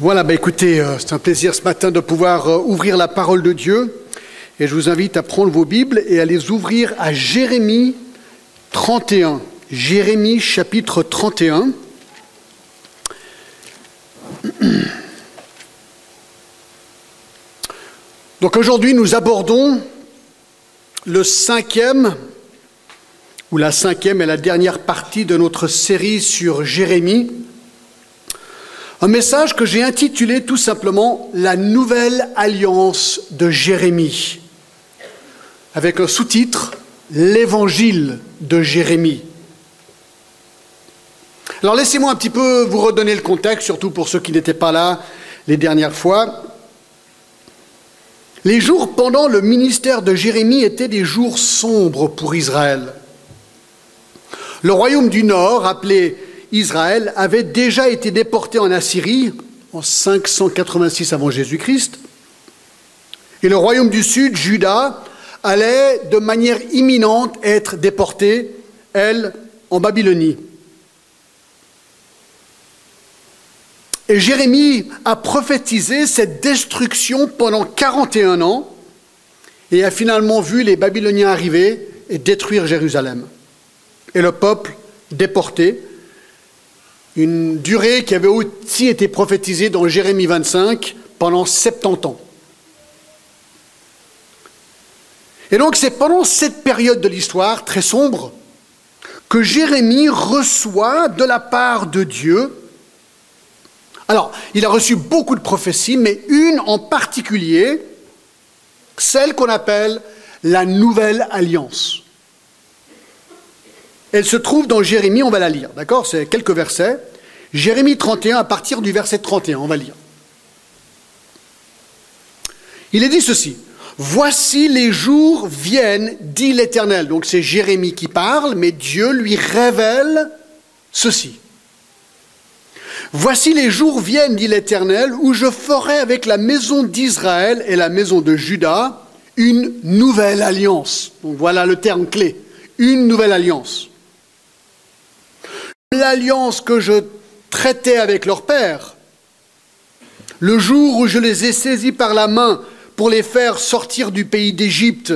Voilà, écoutez, c'est un plaisir ce matin de pouvoir ouvrir la parole de Dieu. Et je vous invite à prendre vos Bibles et à les ouvrir à Jérémie 31. Jérémie chapitre 31. Donc aujourd'hui, nous abordons le cinquième, ou la cinquième et la dernière partie de notre série sur Jérémie. Un message que j'ai intitulé tout simplement « La Nouvelle Alliance de Jérémie », avec un sous-titre « L'Évangile de Jérémie ». Alors laissez-moi un petit peu vous redonner le contexte, surtout pour ceux qui n'étaient pas là les dernières fois. Les jours pendant le ministère de Jérémie étaient des jours sombres pour Israël. Le royaume du Nord, appelé Israël, avait déjà été déporté en Assyrie en 586 avant Jésus-Christ. Et le royaume du Sud, Juda, allait de manière imminente être déporté, elle, en Babylonie. Et Jérémie a prophétisé cette destruction pendant 41 ans et a finalement vu les Babyloniens arriver et détruire Jérusalem. Et le peuple déporté. Une durée qui avait aussi été prophétisée dans Jérémie 25 pendant 70 ans. Et donc c'est pendant cette période de l'histoire très sombre que Jérémie reçoit de la part de Dieu. Alors, il a reçu beaucoup de prophéties, mais une en particulier, celle qu'on appelle la Nouvelle Alliance. Elle se trouve dans Jérémie, on va la lire, d'accord? C'est quelques versets. Jérémie 31, à partir du verset 31, on va lire. Il est dit ceci, « Voici les jours viennent, dit l'Éternel. » Donc c'est Jérémie qui parle, mais Dieu lui révèle ceci. « Voici les jours viennent, dit l'Éternel, où je ferai avec la maison d'Israël et la maison de Juda une nouvelle alliance. » Donc voilà le terme clé, une nouvelle alliance. L'alliance que je traitais avec leur père, le jour où je les ai saisis par la main pour les faire sortir du pays d'Égypte,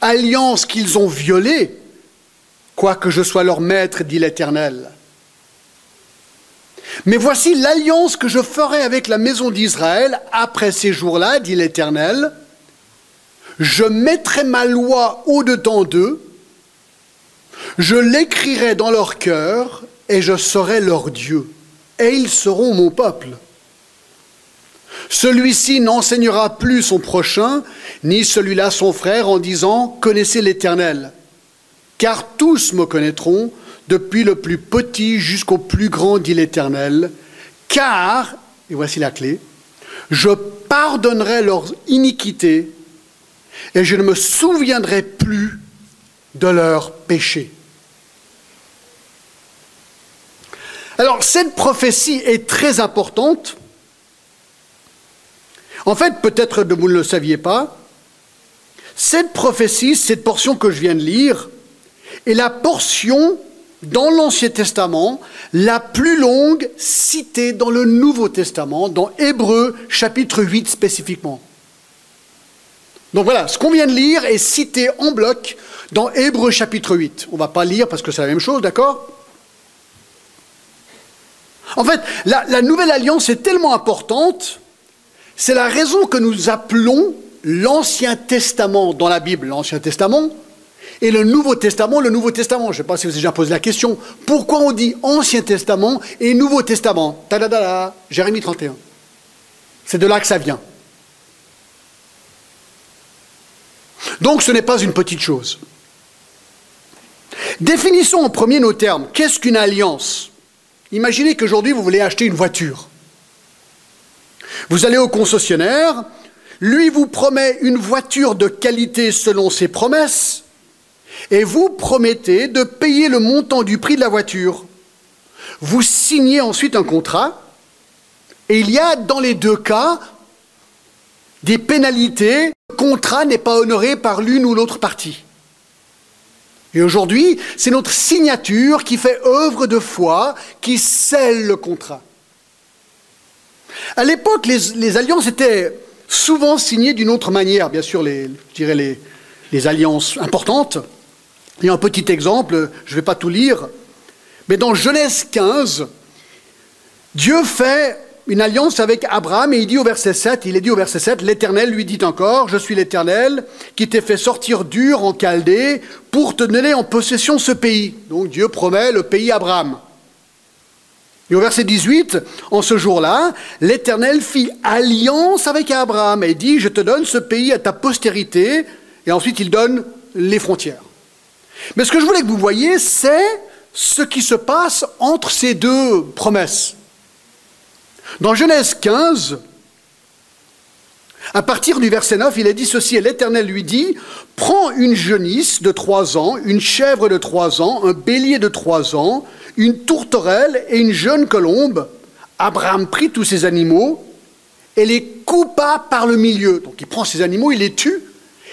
alliance qu'ils ont violée, quoique je sois leur maître, dit l'Éternel. Mais voici l'alliance que je ferai avec la maison d'Israël après ces jours-là, dit l'Éternel. Je mettrai ma loi au-dedans d'eux, je l'écrirai dans leur cœur, et je serai leur Dieu, et ils seront mon peuple. Celui-ci n'enseignera plus son prochain, ni celui-là son frère, en disant « Connaissez l'Éternel », car tous me connaîtront, depuis le plus petit jusqu'au plus grand, dit l'Éternel, car, et voici la clé, je pardonnerai leur iniquité, et je ne me souviendrai plus de leurs péchés. Alors, cette prophétie est très importante. En fait, peut-être que vous ne le saviez pas, cette prophétie, cette portion que je viens de lire, est la portion dans l'Ancien Testament la plus longue citée dans le Nouveau Testament, dans Hébreux chapitre 8 spécifiquement. Donc voilà, ce qu'on vient de lire est cité en bloc dans Hébreux chapitre 8. On ne va pas lire parce que c'est la même chose, d'accord? En fait, la Nouvelle Alliance est tellement importante, c'est la raison que nous appelons l'Ancien Testament dans la Bible, l'Ancien Testament, et le Nouveau Testament, Je ne sais pas si vous avez déjà posé la question, pourquoi on dit Ancien Testament et Nouveau Testament? Tadadada, Jérémie 31. C'est de là que ça vient. Donc ce n'est pas une petite chose. Définissons en premier nos termes. Qu'est-ce qu'une alliance? Imaginez qu'aujourd'hui vous voulez acheter une voiture. Vous allez au concessionnaire, lui vous promet une voiture de qualité selon ses promesses, et vous promettez de payer le montant du prix de la voiture. Vous signez ensuite un contrat, et il y a dans les deux cas des pénalités. Le contrat n'est pas honoré par l'une ou l'autre partie. Et aujourd'hui, c'est notre signature qui fait œuvre de foi, qui scelle le contrat. À l'époque, les alliances étaient souvent signées d'une autre manière. Bien sûr, les alliances importantes. Et un petit exemple, je ne vais pas tout lire, mais dans Genèse 15, Dieu fait une alliance avec Abraham et il dit au verset 7, « L'Éternel lui dit encore, « Je suis l'Éternel qui t'ai fait sortir d'Ur en Chaldée pour te donner en possession ce pays. » Donc Dieu promet le pays à Abraham. Et au verset 18, en ce jour-là, l'Éternel fit alliance avec Abraham et dit, « Je te donne ce pays à ta postérité. » Et ensuite, il donne les frontières. Mais ce que je voulais que vous voyiez, c'est ce qui se passe entre ces deux promesses. Dans Genèse 15, à partir du verset 9, il est dit ceci, et l'Éternel lui dit, « Prends une genisse de 3 ans, une chèvre de 3 ans, un bélier de 3 ans, une tourterelle et une jeune colombe. » Abraham prit tous ces animaux et les coupa par le milieu. Donc il prend ces animaux, il les tue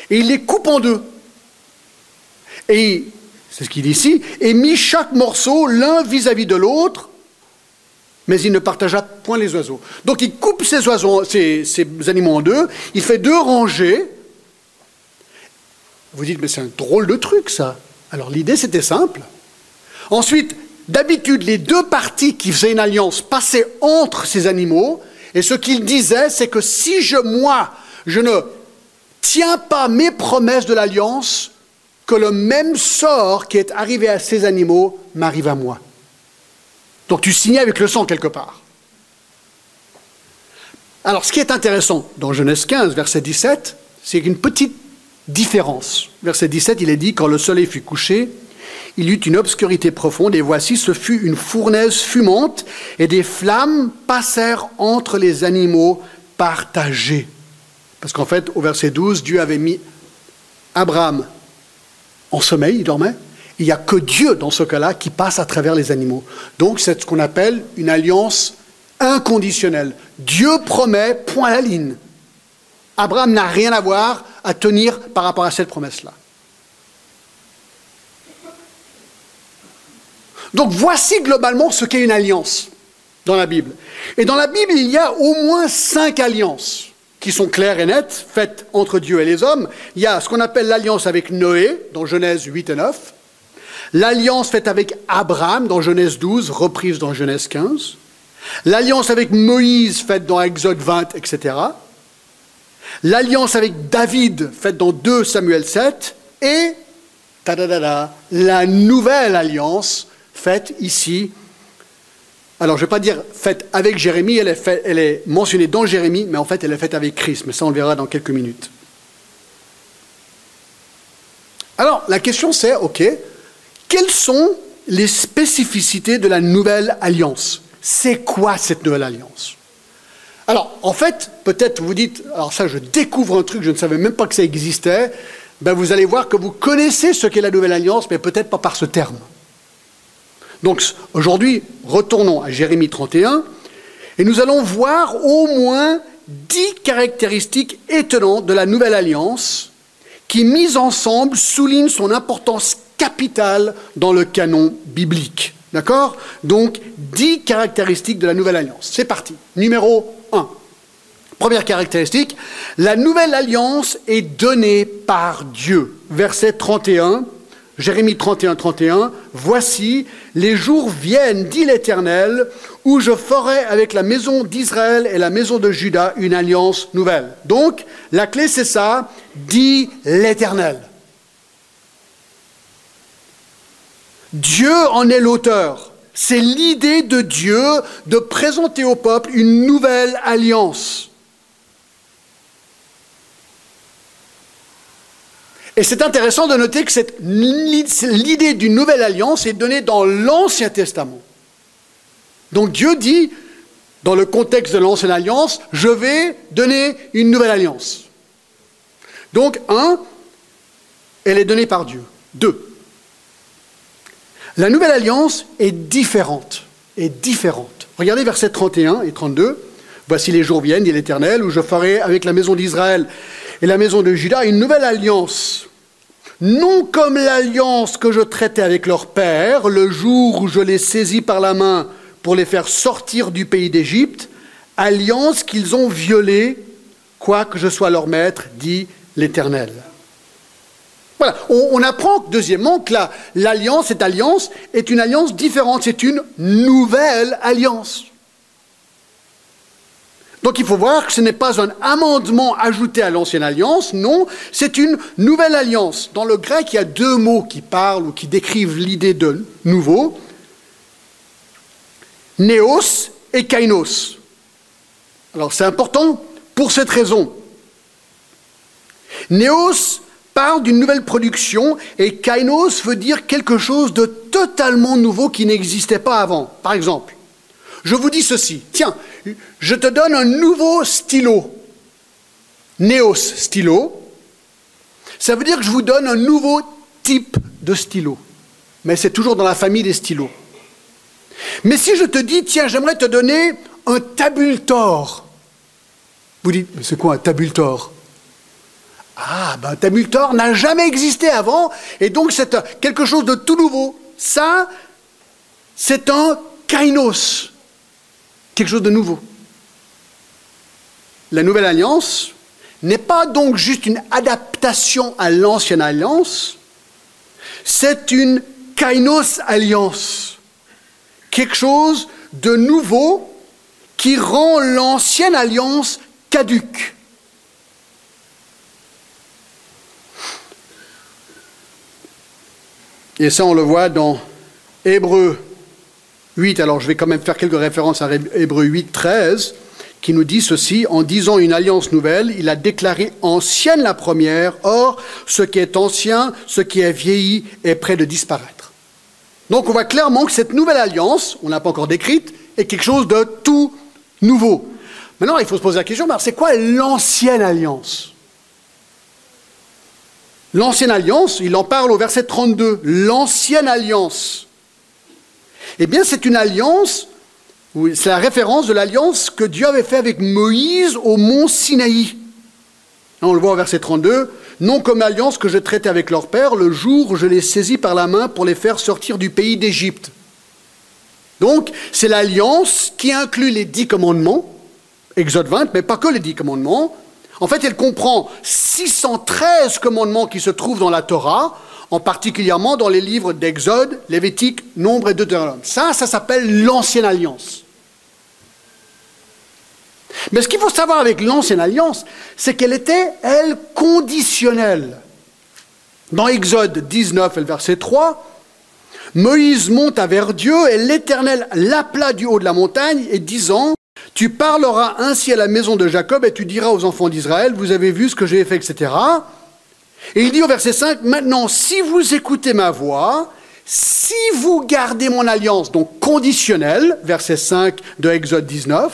et il les coupe en deux. Et, c'est ce qu'il dit ici, et mit chaque morceau l'un vis-à-vis de l'autre, mais il ne partagea point les oiseaux. Donc il coupe ces animaux en deux, il fait 2 rangées. Vous dites, mais c'est un drôle de truc ça. Alors l'idée c'était simple. Ensuite, d'habitude, les deux parties qui faisaient une alliance passaient entre ces animaux, et ce qu'il disait, c'est que si je ne tiens pas mes promesses de l'alliance, que le même sort qui est arrivé à ces animaux m'arrive à moi. Donc tu signes avec le sang quelque part. Alors ce qui est intéressant dans Genèse 15, verset 17, c'est une petite différence. Verset 17, il est dit, « Quand le soleil fut couché, il y eut une obscurité profonde, et voici, ce fut une fournaise fumante, et des flammes passèrent entre les animaux partagés. » Parce qu'en fait, au verset 12, Dieu avait mis Abraham en sommeil, il dormait. Il n'y a que Dieu, dans ce cas-là, qui passe à travers les animaux. Donc, c'est ce qu'on appelle une alliance inconditionnelle. Dieu promet, point à la ligne. Abraham n'a rien à voir à tenir par rapport à cette promesse-là. Donc, voici globalement ce qu'est une alliance dans la Bible. Et dans la Bible, il y a au moins 5 alliances. Qui sont claires et nettes, faites entre Dieu et les hommes. Il y a ce qu'on appelle l'alliance avec Noé, dans Genèse 8 et 9. L'alliance faite avec Abraham, dans Genèse 12, reprise dans Genèse 15. L'alliance avec Moïse, faite dans Exode 20, etc. L'alliance avec David, faite dans 2 Samuel 7. Et, la nouvelle alliance, faite ici. Alors, je ne vais pas dire faite avec Jérémie, elle est mentionnée dans Jérémie, mais en fait, elle est faite avec Christ. Mais ça, on le verra dans quelques minutes. Alors, la question c'est, ok, quelles sont les spécificités de la nouvelle alliance? C'est quoi cette nouvelle alliance? Alors, en fait, peut-être vous dites, alors ça, je découvre un truc, je ne savais même pas que ça existait. Ben, vous allez voir que vous connaissez ce qu'est la nouvelle alliance, mais peut-être pas par ce terme. Donc aujourd'hui, retournons à Jérémie 31 et nous allons voir au moins 10 caractéristiques étonnantes de la Nouvelle Alliance qui, mises ensemble, soulignent son importance capitale dans le canon biblique. D'accord? Donc 10 caractéristiques de la Nouvelle Alliance. C'est parti. Numéro 1. Première caractéristique, la Nouvelle Alliance est donnée par Dieu. Verset 31. Jérémie 31, 31, « Voici, les jours viennent, dit l'Éternel, où je ferai avec la maison d'Israël et la maison de Juda une alliance nouvelle. » Donc, la clé c'est ça, « dit l'Éternel. » Dieu en est l'auteur. C'est l'idée de Dieu de présenter au peuple une nouvelle alliance. Et c'est intéressant de noter que l'idée d'une nouvelle alliance est donnée dans l'Ancien Testament. Donc Dieu dit, dans le contexte de l'Ancienne Alliance, « Je vais donner une nouvelle alliance. » Donc, 1, elle est donnée par Dieu. 2, la nouvelle alliance est différente. Regardez versets 31 et 32. « Voici les jours viennent, dit l'Éternel, où je ferai avec la maison d'Israël et la maison de Juda une nouvelle alliance, non comme l'alliance que je traitais avec leur père, le jour où je les saisis par la main pour les faire sortir du pays d'Égypte, alliance qu'ils ont violée, quoique je sois leur maître, dit l'Éternel. Voilà, on apprend deuxièmement que l'alliance, cette alliance, est une alliance différente, c'est une nouvelle alliance. Donc il faut voir que ce n'est pas un amendement ajouté à l'ancienne alliance, non, c'est une nouvelle alliance. Dans le grec, il y a deux mots qui parlent ou qui décrivent l'idée de nouveau, néos et kainos. Alors c'est important pour cette raison. Néos parle d'une nouvelle production et kainos veut dire quelque chose de totalement nouveau qui n'existait pas avant. Par exemple, je vous dis ceci, tiens, je te donne un nouveau stylo, néos stylo, ça veut dire que je vous donne un nouveau type de stylo, mais c'est toujours dans la famille des stylos. Mais si je te dis, tiens, j'aimerais te donner un tabultor, vous dites, mais c'est quoi un tabultor? Ah, ben un tabultor n'a jamais existé avant, et donc c'est quelque chose de tout nouveau. Ça, c'est un kainos, quelque chose de nouveau. La nouvelle alliance n'est pas donc juste une adaptation à l'ancienne alliance, c'est une kainos alliance, quelque chose de nouveau qui rend l'ancienne alliance caduque. Et ça, on le voit dans Hébreux 8, alors je vais quand même faire quelques références à Hébreux 8, 13, qui nous dit ceci, « En disant une alliance nouvelle, il a déclaré ancienne la première, or ce qui est ancien, ce qui est vieilli est près de disparaître. » Donc on voit clairement que cette nouvelle alliance, on ne l'a pas encore décrite, est quelque chose de tout nouveau. Maintenant, il faut se poser la question, c'est quoi l'ancienne alliance ? L'ancienne alliance, il en parle au verset 32, « L'ancienne alliance ». Eh bien, c'est une alliance, c'est la référence de l'alliance que Dieu avait fait avec Moïse au mont Sinaï. On le voit au verset 32, « Non comme l'alliance que je traitais avec leur père, le jour où je les saisis par la main pour les faire sortir du pays d'Égypte. » Donc, c'est l'alliance qui inclut les 10 commandements, Exode 20, mais pas que les 10 commandements. En fait, elle comprend 613 commandements qui se trouvent dans la Torah, en particulièrement dans les livres d'Exode, Lévitique, Nombres et Deutéronome. Ça s'appelle l'Ancienne Alliance. Mais ce qu'il faut savoir avec l'Ancienne Alliance, c'est qu'elle était, elle, conditionnelle. Dans Exode 19 et le verset 3, Moïse monta vers Dieu et l'Éternel l'appela du haut de la montagne et disant, « Tu parleras ainsi à la maison de Jacob et tu diras aux enfants d'Israël, vous avez vu ce que j'ai fait, etc. » Et il dit au verset 5, « Maintenant, si vous écoutez ma voix, si vous gardez mon alliance, donc conditionnelle, verset 5 de Exode 19,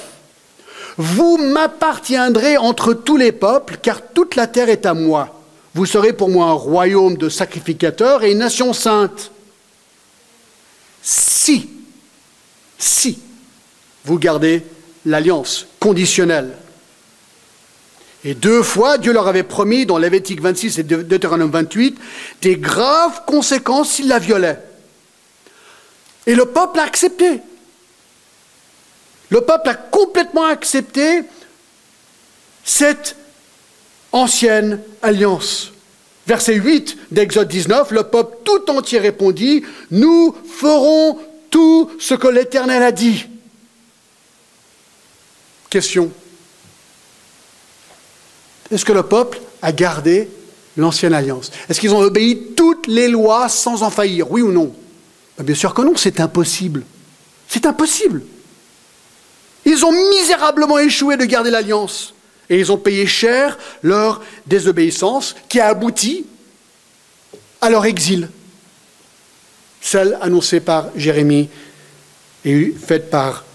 vous m'appartiendrez entre tous les peuples, car toute la terre est à moi. Vous serez pour moi un royaume de sacrificateurs et une nation sainte. Si vous gardez l'alliance conditionnelle. » Et 2 fois, Dieu leur avait promis, dans Lévitique 26 et Deutéronome 28, des graves conséquences s'ils la violaient. Et le peuple a accepté. Le peuple a complètement accepté cette ancienne alliance. Verset 8 d'Exode 19, le peuple tout entier répondit, « Nous ferons tout ce que l'Éternel a dit. » Question. Est-ce que le peuple a gardé l'ancienne alliance? Est-ce qu'ils ont obéi toutes les lois sans en faillir? Oui ou non? Bien sûr que non, c'est impossible. C'est impossible. Ils ont misérablement échoué de garder l'alliance. Et ils ont payé cher leur désobéissance qui a abouti à leur exil. Celle annoncée par Jérémie et faite par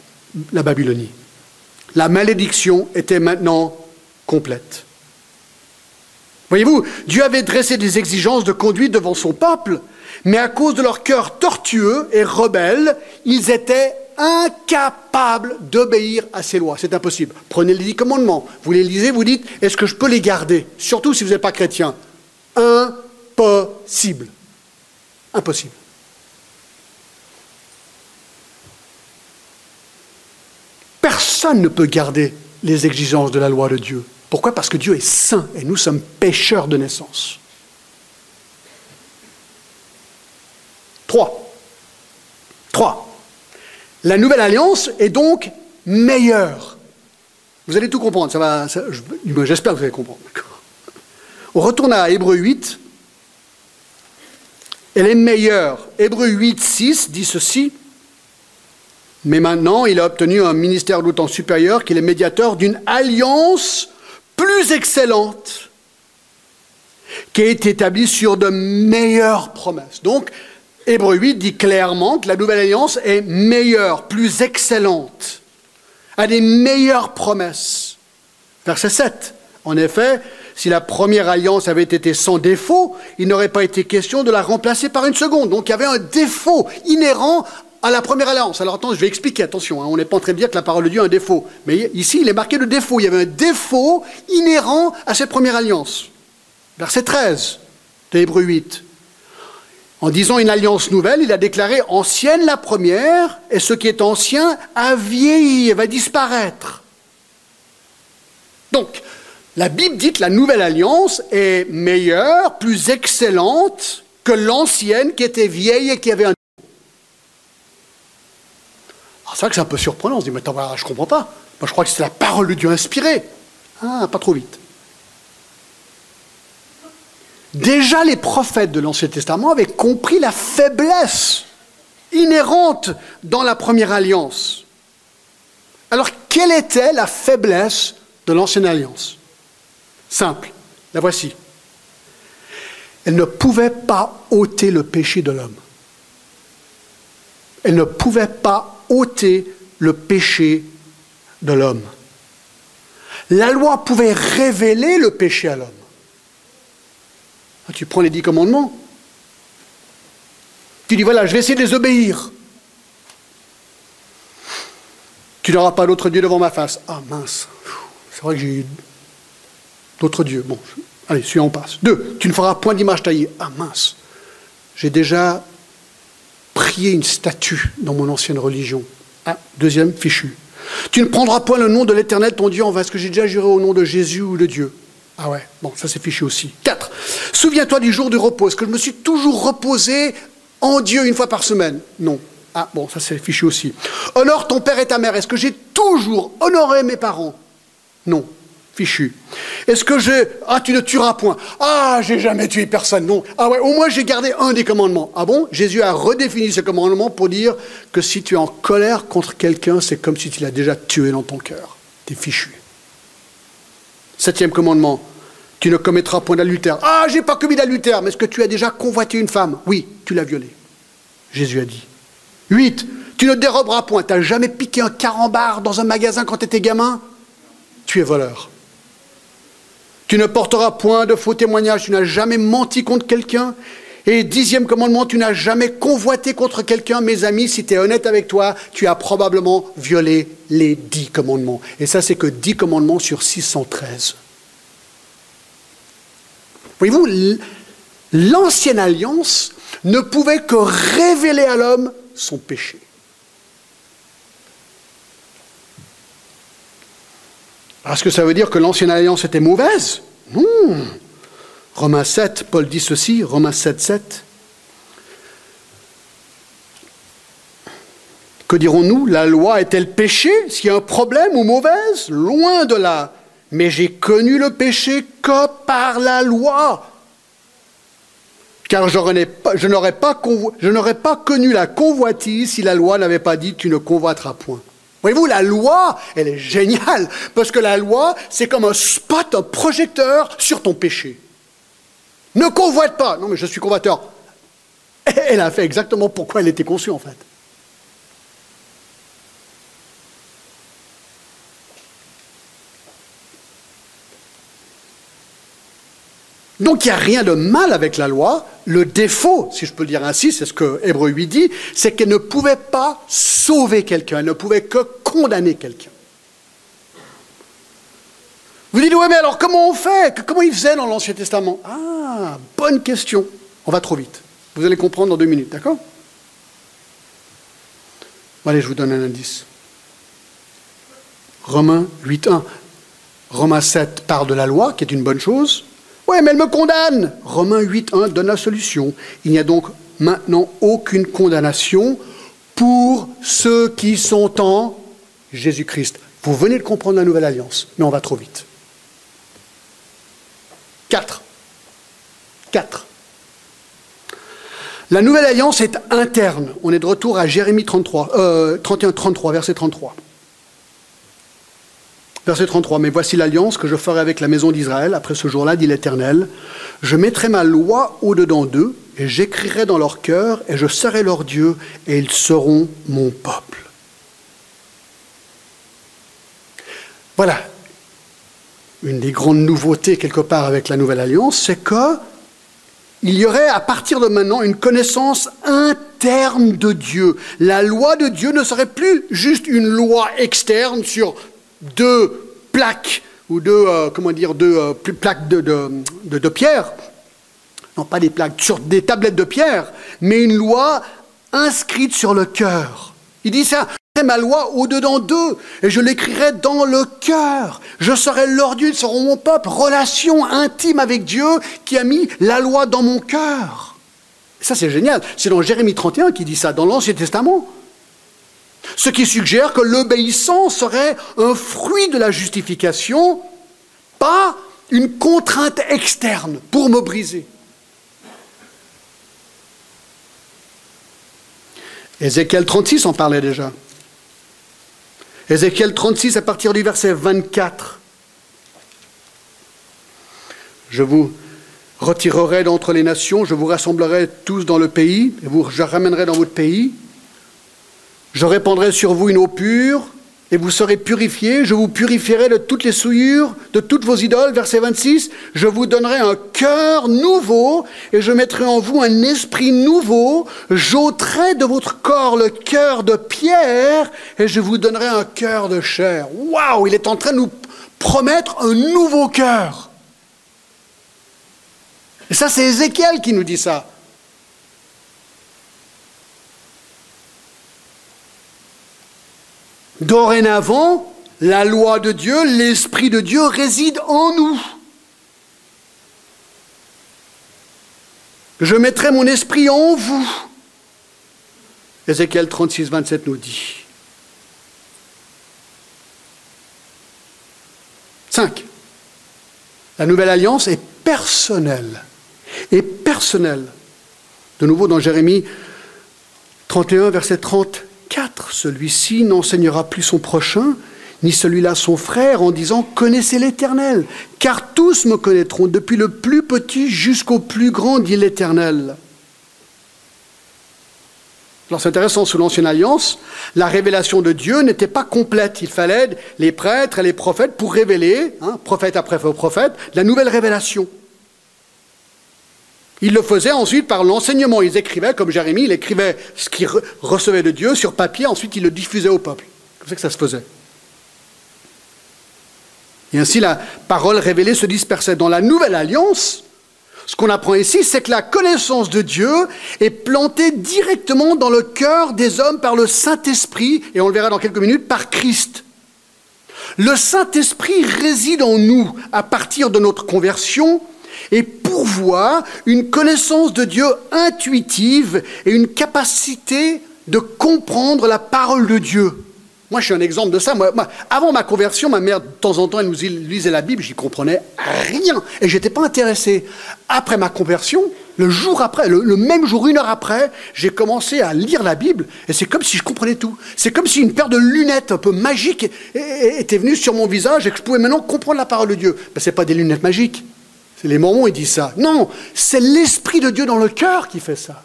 la Babylonie. La malédiction était maintenant complète. Voyez-vous, Dieu avait dressé des exigences de conduite devant son peuple, mais à cause de leur cœur tortueux et rebelle, ils étaient incapables d'obéir à ces lois. C'est impossible. Prenez les 10 commandements, vous les lisez, vous dites, est-ce que je peux les garder? Surtout si vous n'êtes pas chrétien. Impossible. Impossible. Personne ne peut garder les exigences de la loi de Dieu. Pourquoi? Parce que Dieu est saint et nous sommes pécheurs de naissance. 3. La nouvelle alliance est donc meilleure. Vous allez tout comprendre. J'espère que vous allez comprendre. On retourne à Hébreux 8. Elle est meilleure. Hébreux 8, 6 dit ceci. Mais maintenant, il a obtenu un ministère d'autant supérieur qu'il est médiateur d'une alliance plus excellente qui est établie sur de meilleures promesses. Donc, Hébreux 8 dit clairement que la nouvelle alliance est meilleure, plus excellente, a des meilleures promesses. Verset 7. En effet, si la première alliance avait été sans défaut, il n'aurait pas été question de la remplacer par une seconde. Donc, il y avait un défaut inhérent à la première alliance. Alors, attends, je vais expliquer, attention, hein, on n'est pas en train de dire que la parole de Dieu a un défaut. Mais ici, il est marqué de défaut. Il y avait un défaut inhérent à cette première alliance. Verset 13 de Hébreux 8. En disant une alliance nouvelle, il a déclaré ancienne la première, et ce qui est ancien a vieilli et va disparaître. Donc, la Bible dit que la nouvelle alliance est meilleure, plus excellente que l'ancienne qui était vieille et qui avait un... C'est vrai que c'est un peu surprenant, on se dit, mais attends, voilà, je ne comprends pas. Moi, je crois que c'est la parole de Dieu inspirée. Ah, pas trop vite. Déjà, les prophètes de l'Ancien Testament avaient compris la faiblesse inhérente dans la première alliance. Alors, quelle était la faiblesse de l'Ancienne Alliance? Simple, la voici. Elle ne pouvait pas ôter le péché de l'homme. Elle ne pouvait pas ôter le péché de l'homme. La loi pouvait révéler le péché à l'homme. Tu prends les 10 commandements. Tu dis, voilà, je vais essayer de les obéir. Tu n'auras pas d'autre Dieu devant ma face. Ah mince, c'est vrai que j'ai eu d'autres dieux. Bon, allez, celui-là on passe. 2, tu ne feras point d'image taillée. Ah mince, j'ai déjà... prier une statue dans mon ancienne religion. Ah, 2e, fichu. Tu ne prendras point le nom de l'Éternel, ton Dieu, en vain. Est-ce que j'ai déjà juré au nom de Jésus ou de Dieu? Ah ouais, bon, ça c'est fichu aussi. 4. Souviens-toi du jour du repos. Est-ce que je me suis toujours reposé en Dieu une fois par semaine? Non. Ah bon, ça c'est fichu aussi. Honore ton père et ta mère. Est-ce que j'ai toujours honoré mes parents? Non. Fichu. Est-ce que j'ai... Ah, tu ne tueras point. Ah, j'ai jamais tué personne, non. Ah ouais, au moins j'ai gardé un des commandements. Ah bon? Jésus a redéfini ce commandement pour dire que si tu es en colère contre quelqu'un, c'est comme si tu l'as déjà tué dans ton cœur. T'es fichu. 7e commandement. Tu ne commettras point d'adultère. Ah, j'ai pas commis d'adultère. Mais est-ce que tu as déjà convoité une femme? Oui, tu l'as violée. Jésus a dit. 8. Tu ne déroberas point. T'as jamais piqué un carambar dans un magasin quand t'étais gamin? Tu es voleur. Tu ne porteras point de faux témoignages, tu n'as jamais menti contre quelqu'un. Et 10e commandement, tu n'as jamais convoité contre quelqu'un. Mes amis, si tu es honnête avec toi, tu as probablement violé les 10 commandements. Et ça, c'est que 10 commandements sur 613. Voyez-vous, l'ancienne alliance ne pouvait que révéler à l'homme son péché. Est-ce que ça veut dire que l'ancienne alliance était mauvaise? Non. Romains 7, Paul dit ceci, Romains 7, 7. Que dirons-nous? La loi est-elle péché? S'il y a un problème ou mauvaise? Loin de là. Mais j'ai connu le péché que par la loi. Car je n'aurais pas connu la convoitise si la loi n'avait pas dit « tu ne convoiteras point ». Voyez-vous, la loi, elle est géniale, parce que la loi, c'est comme un spot, un projecteur sur ton péché. Ne convoite pas. Non, mais je suis convoiteur. Elle a fait exactement pourquoi elle était conçue, en fait. Donc, il n'y a rien de mal avec la loi. Le défaut, si je peux le dire ainsi, c'est ce que Hébreux 8 dit, c'est qu'elle ne pouvait pas sauver quelqu'un. Elle ne pouvait que condamner quelqu'un. Vous dites, oui, mais alors comment on fait? Comment ils faisaient dans l'Ancien Testament? Ah, bonne question. On va trop vite. Vous allez comprendre dans 2 minutes, d'accord? Allez, je vous donne un indice. Romains 8.1. Romains 7 parle de la loi, qui est une bonne chose. « Ouais, mais elle me condamne !» Romains 8.1 donne la solution. Il n'y a donc maintenant aucune condamnation pour ceux qui sont en Jésus-Christ. Vous venez de comprendre la Nouvelle Alliance, mais on va trop vite. 4. La Nouvelle Alliance est interne. On est de retour à Jérémie 31, verset 33. Verset 33, « Mais voici l'alliance que je ferai avec la maison d'Israël, après ce jour-là, dit l'Éternel. Je mettrai ma loi au-dedans d'eux, et j'écrirai dans leur cœur, et je serai leur Dieu, et ils seront mon peuple. » Voilà. Une des grandes nouveautés, quelque part, avec la Nouvelle Alliance, c'est que il y aurait, à partir de maintenant, une connaissance interne de Dieu. La loi de Dieu ne serait plus juste une loi externe sur deux plaques, ou deux plaques de pierre. Non, pas des plaques, sur des tablettes de pierre, mais une loi inscrite sur le cœur. Il dit ça, « Ma loi au-dedans d'eux, et je l'écrirai dans le cœur. Je serai leur Dieu, ils seront mon peuple. » Relation intime avec Dieu qui a mis la loi dans mon cœur. Ça, c'est génial. C'est dans Jérémie 31 qui dit ça, dans l'Ancien Testament. Ce qui suggère que l'obéissance serait un fruit de la justification, pas une contrainte externe pour me briser. Ézéchiel 36 en parlait déjà. Ézéchiel 36, à partir du verset 24. « Je vous retirerai d'entre les nations, je vous rassemblerai tous dans le pays, et je ramènerai dans votre pays. Je répandrai sur vous une eau pure, et vous serez purifiés. Je vous purifierai de toutes les souillures, de toutes vos idoles. » Verset 26. « Je vous donnerai un cœur nouveau, et je mettrai en vous un esprit nouveau. J'ôterai de votre corps le cœur de pierre, et je vous donnerai un cœur de chair. » Waouh, il est en train de nous promettre un nouveau cœur. Et ça, c'est Ézéchiel qui nous dit ça. Dorénavant, la loi de Dieu, l'Esprit de Dieu réside en nous. Je mettrai mon esprit en vous. Ézéchiel 36, 27 nous dit. 5. La nouvelle alliance est personnelle. Est personnelle. De nouveau dans Jérémie 31, verset 30. « Celui-ci n'enseignera plus son prochain, ni celui-là son frère, en disant « Connaissez l'Éternel, car tous me connaîtront, depuis le plus petit jusqu'au plus grand, dit l'Éternel. » Alors c'est intéressant, sous l'Ancienne Alliance, la révélation de Dieu n'était pas complète. Il fallait les prêtres et les prophètes pour révéler, prophète après prophète, la nouvelle révélation. Ils le faisaient ensuite par l'enseignement. Ils écrivaient, comme Jérémie, il écrivait ce qu'il recevait de Dieu sur papier, ensuite il le diffusait au peuple. C'est comme ça que ça se faisait. Et ainsi la parole révélée se dispersait. Dans la Nouvelle Alliance, ce qu'on apprend ici, c'est que la connaissance de Dieu est plantée directement dans le cœur des hommes par le Saint-Esprit, et on le verra dans quelques minutes, par Christ. Le Saint-Esprit réside en nous à partir de notre conversion, et pourvoit une connaissance de Dieu intuitive et une capacité de comprendre la parole de Dieu. Moi, je suis un exemple de ça. Moi, avant ma conversion, ma mère, de temps en temps, elle nous lisait la Bible, j'y comprenais rien et je n'étais pas intéressé. Après ma conversion, le jour après, le même jour, une heure après, j'ai commencé à lire la Bible et c'est comme si je comprenais tout. C'est comme si une paire de lunettes un peu magiques était venue sur mon visage et que je pouvais maintenant comprendre la parole de Dieu. Ben, ce n'est pas des lunettes magiques. Les mormons, ils disent ça. Non, c'est l'Esprit de Dieu dans le cœur qui fait ça.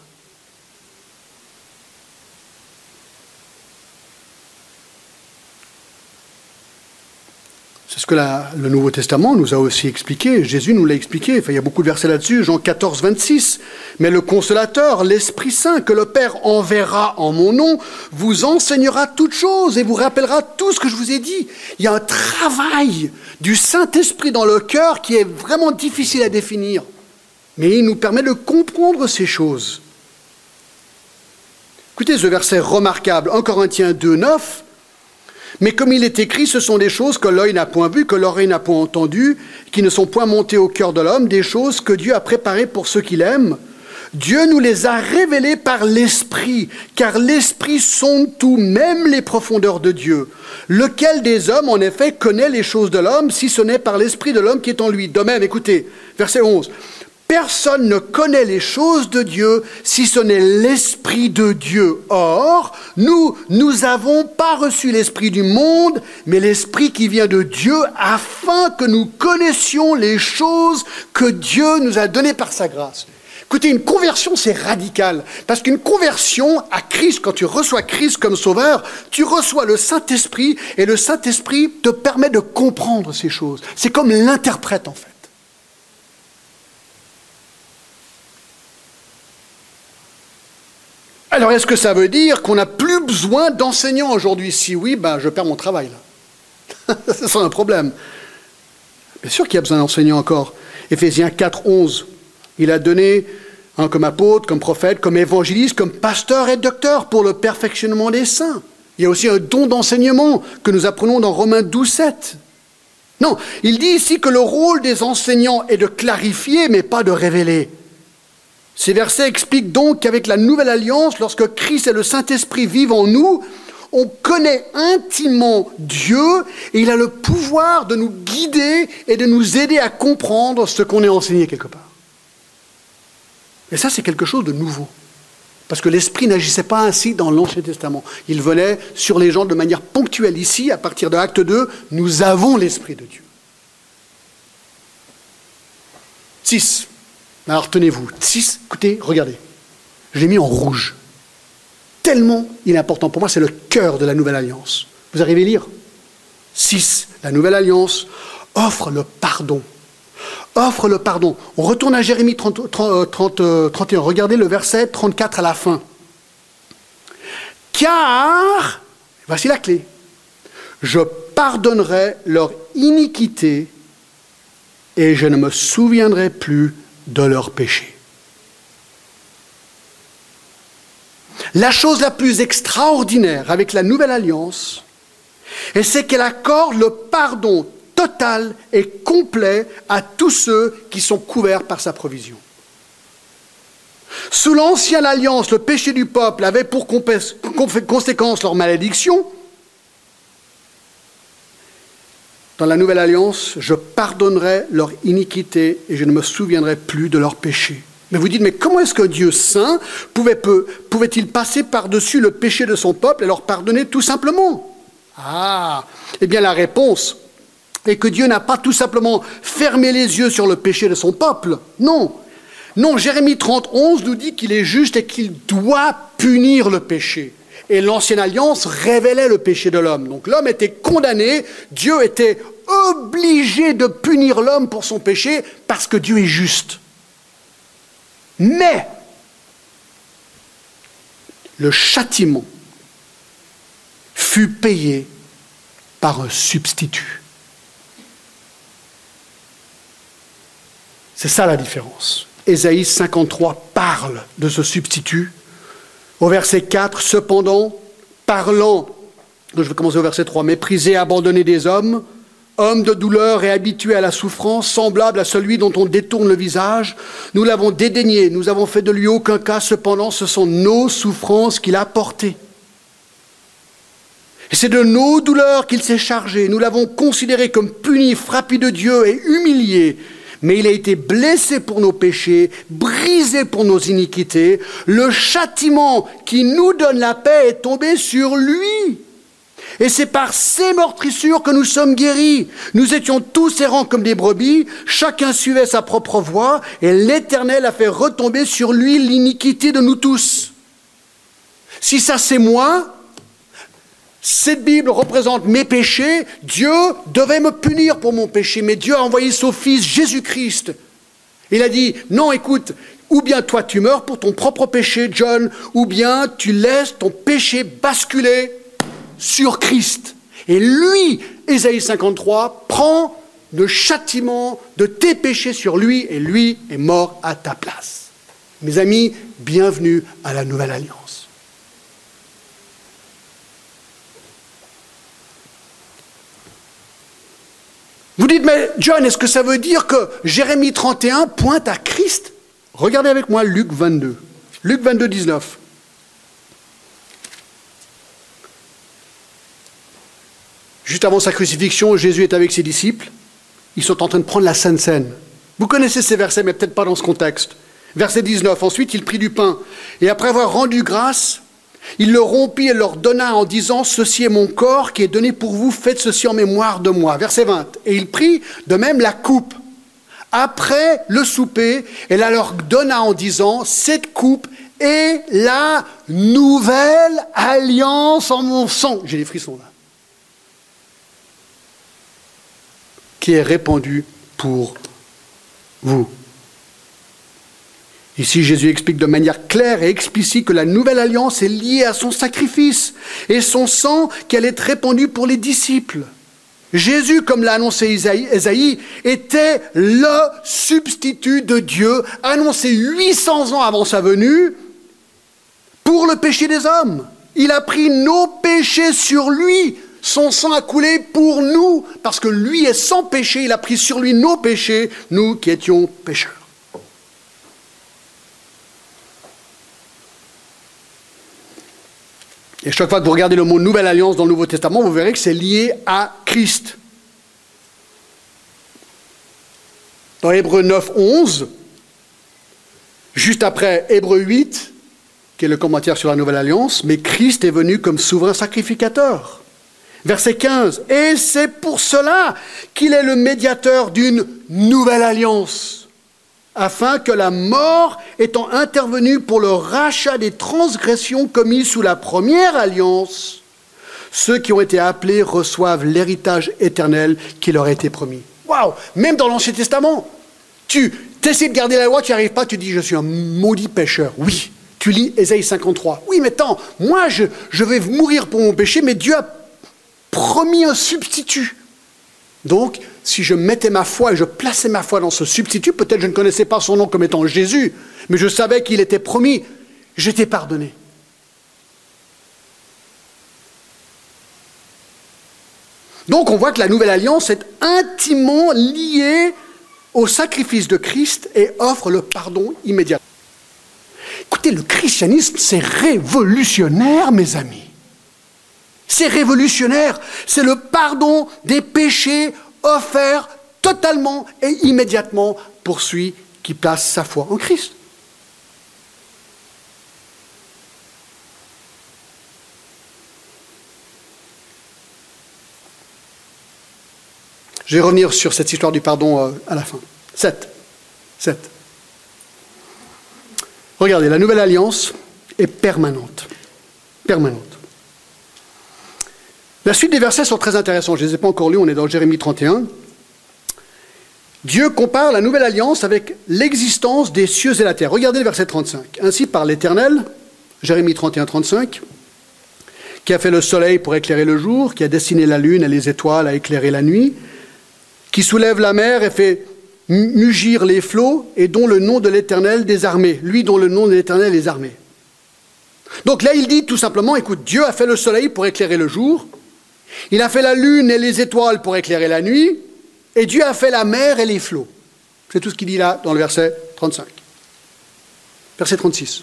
C'est ce que le Nouveau Testament nous a aussi expliqué. Jésus nous l'a expliqué. Enfin, il y a beaucoup de versets là-dessus. Jean 14, 26. « Mais le Consolateur, l'Esprit Saint, que le Père enverra en mon nom, vous enseignera toutes choses et vous rappellera tout ce que je vous ai dit. » Il y a un travail du Saint-Esprit dans le cœur qui est vraiment difficile à définir. Mais il nous permet de comprendre ces choses. Écoutez ce verset remarquable. 1 Corinthiens 2, 9. « Mais comme il est écrit, ce sont des choses que l'œil n'a point vues, que l'oreille n'a point entendues, qui ne sont point montées au cœur de l'homme, des choses que Dieu a préparées pour ceux qui l'aiment. Dieu nous les a révélées par l'Esprit, car l'Esprit sonde tout, même les profondeurs de Dieu. Lequel des hommes, en effet, connaît les choses de l'homme, si ce n'est par l'Esprit de l'homme qui est en lui. De même, écoutez, verset 11. Personne ne connaît les choses de Dieu si ce n'est l'Esprit de Dieu. Or, nous n'avons pas reçu l'Esprit du monde, mais l'Esprit qui vient de Dieu, afin que nous connaissions les choses que Dieu nous a données par sa grâce. Écoutez, une conversion, c'est radical. Parce qu'une conversion à Christ, quand tu reçois Christ comme sauveur, tu reçois le Saint-Esprit, et le Saint-Esprit te permet de comprendre ces choses. C'est comme l'interprète, en fait. Alors, est-ce que ça veut dire qu'on n'a plus besoin d'enseignants aujourd'hui? Si oui, ben, je perds mon travail, là. C'est ça un problème. Bien sûr qu'il y a besoin d'enseignants encore. Éphésiens 4, 11. Il a donné, hein, comme apôtre, comme prophète, comme évangéliste, comme pasteur et docteur pour le perfectionnement des saints. Il y a aussi un don d'enseignement que nous apprenons dans Romains 12, 7. Non, il dit ici que le rôle des enseignants est de clarifier, mais pas de révéler. Ces versets expliquent donc qu'avec la Nouvelle Alliance, lorsque Christ et le Saint-Esprit vivent en nous, on connaît intimement Dieu et il a le pouvoir de nous guider et de nous aider à comprendre ce qu'on est enseigné quelque part. Et ça, c'est quelque chose de nouveau. Parce que l'Esprit n'agissait pas ainsi dans l'Ancien Testament. Il venait sur les gens de manière ponctuelle. Ici, à partir de Acte 2, nous avons l'Esprit de Dieu. 6. Alors, tenez-vous. 6, écoutez, regardez. Je l'ai mis en rouge. Tellement il est important. Pour moi, c'est le cœur de la Nouvelle Alliance. Vous arrivez à lire? 6, la Nouvelle Alliance offre le pardon. Offre le pardon. On retourne à Jérémie 31. Regardez le verset 34 à la fin. Car, voici la clé, je pardonnerai leur iniquité et je ne me souviendrai plus de leurs péchés. La chose la plus extraordinaire avec la Nouvelle Alliance, c'est qu'elle accorde le pardon total et complet à tous ceux qui sont couverts par sa provision. Sous l'Ancienne Alliance, le péché du peuple avait pour conséquence leur malédiction. Dans la Nouvelle Alliance, je pardonnerai leur iniquité et je ne me souviendrai plus de leurs péchés. Mais vous dites, mais comment est-ce que Dieu saint pouvait-il passer par-dessus le péché de son peuple et leur pardonner tout simplement? Ah, eh bien la réponse est que Dieu n'a pas tout simplement fermé les yeux sur le péché de son peuple. Non, non, Jérémie 30, 11 nous dit qu'il est juste et qu'il doit punir le péché. Et l'Ancienne Alliance révélait le péché de l'homme. Donc l'homme était condamné, Dieu était obligé de punir l'homme pour son péché parce que Dieu est juste. Mais le châtiment fut payé par un substitut. C'est ça la différence. Ésaïe 53 parle de ce substitut. Au verset 4, cependant, parlant, je vais commencer au verset 3, méprisé, abandonné des hommes, homme de douleur et habitué à la souffrance, semblable à celui dont on détourne le visage, nous l'avons dédaigné, nous avons fait de lui aucun cas, cependant ce sont nos souffrances qu'il a portées. Et c'est de nos douleurs qu'il s'est chargé, nous l'avons considéré comme puni, frappé de Dieu et humilié. Mais il a été blessé pour nos péchés, brisé pour nos iniquités. Le châtiment qui nous donne la paix est tombé sur lui. Et c'est par ses meurtrissures que nous sommes guéris. Nous étions tous errants comme des brebis, chacun suivait sa propre voie, et l'Éternel a fait retomber sur lui l'iniquité de nous tous. Si ça c'est moi, cette Bible représente mes péchés. Dieu devait me punir pour mon péché, mais Dieu a envoyé son Fils Jésus-Christ. Il a dit, non, écoute, ou bien toi tu meurs pour ton propre péché, John, ou bien tu laisses ton péché basculer sur Christ. Et lui, Ésaïe 53, prend le châtiment de tes péchés sur lui est mort à ta place. Mes amis, bienvenue à la Nouvelle Alliance. dites, mais John, est-ce que ça veut dire que Jérémie 31 pointe à Christ? Regardez avec moi Luc 22. Luc 22, 19. Juste avant sa crucifixion, Jésus est avec ses disciples. Ils sont en train de prendre la Sainte Seine. Vous connaissez ces versets, mais peut-être pas dans ce contexte. Verset 19. Ensuite, il prit du pain. Et après avoir rendu grâce, il le rompit et leur donna en disant, « Ceci est mon corps qui est donné pour vous, faites ceci en mémoire de moi. » Verset 20. Et il prit de même la coupe. Après le souper, et la leur donna en disant, « Cette coupe est la nouvelle alliance en mon sang. » J'ai les frissons là. « Qui est répandue pour vous. » Ici, Jésus explique de manière claire et explicite que la nouvelle alliance est liée à son sacrifice et son sang qu'elle est répandue pour les disciples. Jésus, comme l'a annoncé Ésaïe, était le substitut de Dieu, annoncé 800 ans avant sa venue, pour le péché des hommes. Il a pris nos péchés sur lui. Son sang a coulé pour nous, parce que lui est sans péché. Il a pris sur lui nos péchés, nous qui étions pécheurs. Et chaque fois que vous regardez le mot « Nouvelle Alliance » dans le Nouveau Testament, vous verrez que c'est lié à Christ. Dans Hébreux 9, 11, juste après Hébreux 8, qui est le commentaire sur la Nouvelle Alliance, « Mais Christ est venu comme souverain sacrificateur. » Verset 15. « Et c'est pour cela qu'il est le médiateur d'une nouvelle alliance, afin que la mort étant intervenue pour le rachat des transgressions commises sous la première alliance, ceux qui ont été appelés reçoivent l'héritage éternel qui leur a été promis. » Waouh! Même dans l'Ancien Testament, tu essaies de garder la loi, tu n'y arrives pas, tu dis « Je suis un maudit pécheur. » Oui, tu lis Ésaïe 53. Oui, mais attends, moi je vais mourir pour mon péché, mais Dieu a promis un substitut. Donc, si je mettais ma foi et je plaçais ma foi dans ce substitut, peut-être je ne connaissais pas son nom comme étant Jésus, mais je savais qu'il était promis, j'étais pardonné. Donc, on voit que la nouvelle alliance est intimement liée au sacrifice de Christ et offre le pardon immédiat. Écoutez, le christianisme, c'est révolutionnaire, mes amis. C'est révolutionnaire, c'est le pardon des péchés offert totalement et immédiatement pour celui qui place sa foi en Christ. Je vais revenir sur cette histoire du pardon à la fin. 7. Regardez, la nouvelle alliance est permanente. La suite des versets sont très intéressants, je ne les ai pas encore lus, on est dans Jérémie 31. Dieu compare la nouvelle alliance avec l'existence des cieux et la terre. Regardez le verset 35. « Ainsi par l'Éternel, Jérémie 31, 35, qui a fait le soleil pour éclairer le jour, qui a destiné la lune et les étoiles à éclairer la nuit, qui soulève la mer et fait mugir les flots, et dont le nom de l'Éternel des armées, lui dont le nom de l'Éternel des armées. » Donc là, il dit tout simplement, écoute, Dieu a fait le soleil pour éclairer le jour, il a fait la lune et les étoiles pour éclairer la nuit, et Dieu a fait la mer et les flots. C'est tout ce qu'il dit là dans le verset 35. Verset 36.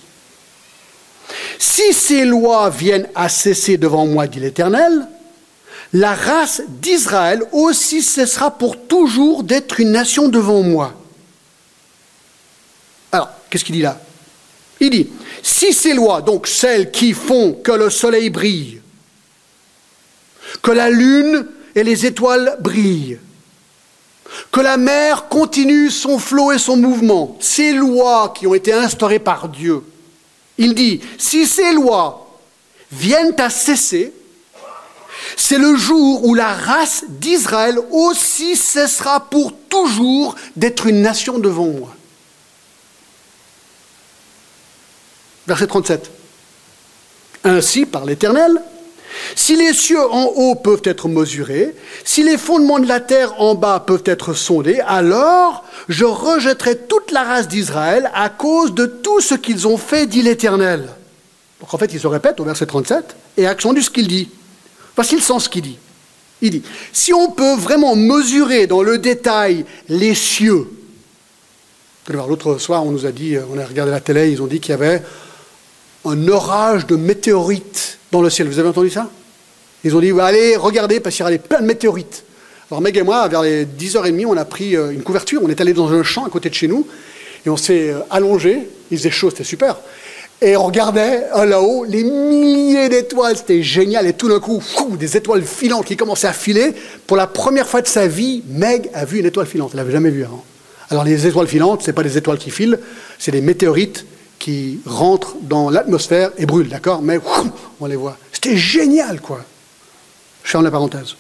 « Si ces lois viennent à cesser devant moi, dit l'Éternel, la race d'Israël aussi cessera pour toujours d'être une nation devant moi. » Alors, qu'est-ce qu'il dit là? Il dit « Si ces lois, donc celles qui font que le soleil brille, que la lune et les étoiles brillent, que la mer continue son flot et son mouvement, ces lois qui ont été instaurées par Dieu. » Il dit, si ces lois viennent à cesser, c'est le jour où la race d'Israël aussi cessera pour toujours d'être une nation devant moi. Verset 37. Ainsi, par l'Éternel, si les cieux en haut peuvent être mesurés, si les fondements de la terre en bas peuvent être sondés, alors je rejetterai toute la race d'Israël à cause de tout ce qu'ils ont fait, dit l'Éternel. » Donc en fait, il se répète au verset 37 et accentue ce qu'il dit. Voici le sens qu'il dit. Il dit, si on peut vraiment mesurer dans le détail les cieux, l'autre soir on nous a dit, on a regardé la télé, ils ont dit qu'il y avait un orage de météorites dans le ciel. Vous avez entendu ça? Ils ont dit, allez, regardez, parce qu'il y a plein de météorites. Alors Meg et moi, vers les 10h30, on a pris une couverture, on est allé dans un champ à côté de chez nous, et on s'est allongé, il faisait chaud, c'était super, et on regardait là-haut les milliers d'étoiles, c'était génial, et tout d'un coup, des étoiles filantes qui commençaient à filer. Pour la première fois de sa vie, Meg a vu une étoile filante, elle ne l'avait jamais vue avant. Alors les étoiles filantes, ce n'est pas des étoiles qui filent, c'est des météorites qui rentrent dans l'atmosphère et brûlent, d'accord? Mais on les voit. C'était génial, quoi. Je ferme la parenthèse.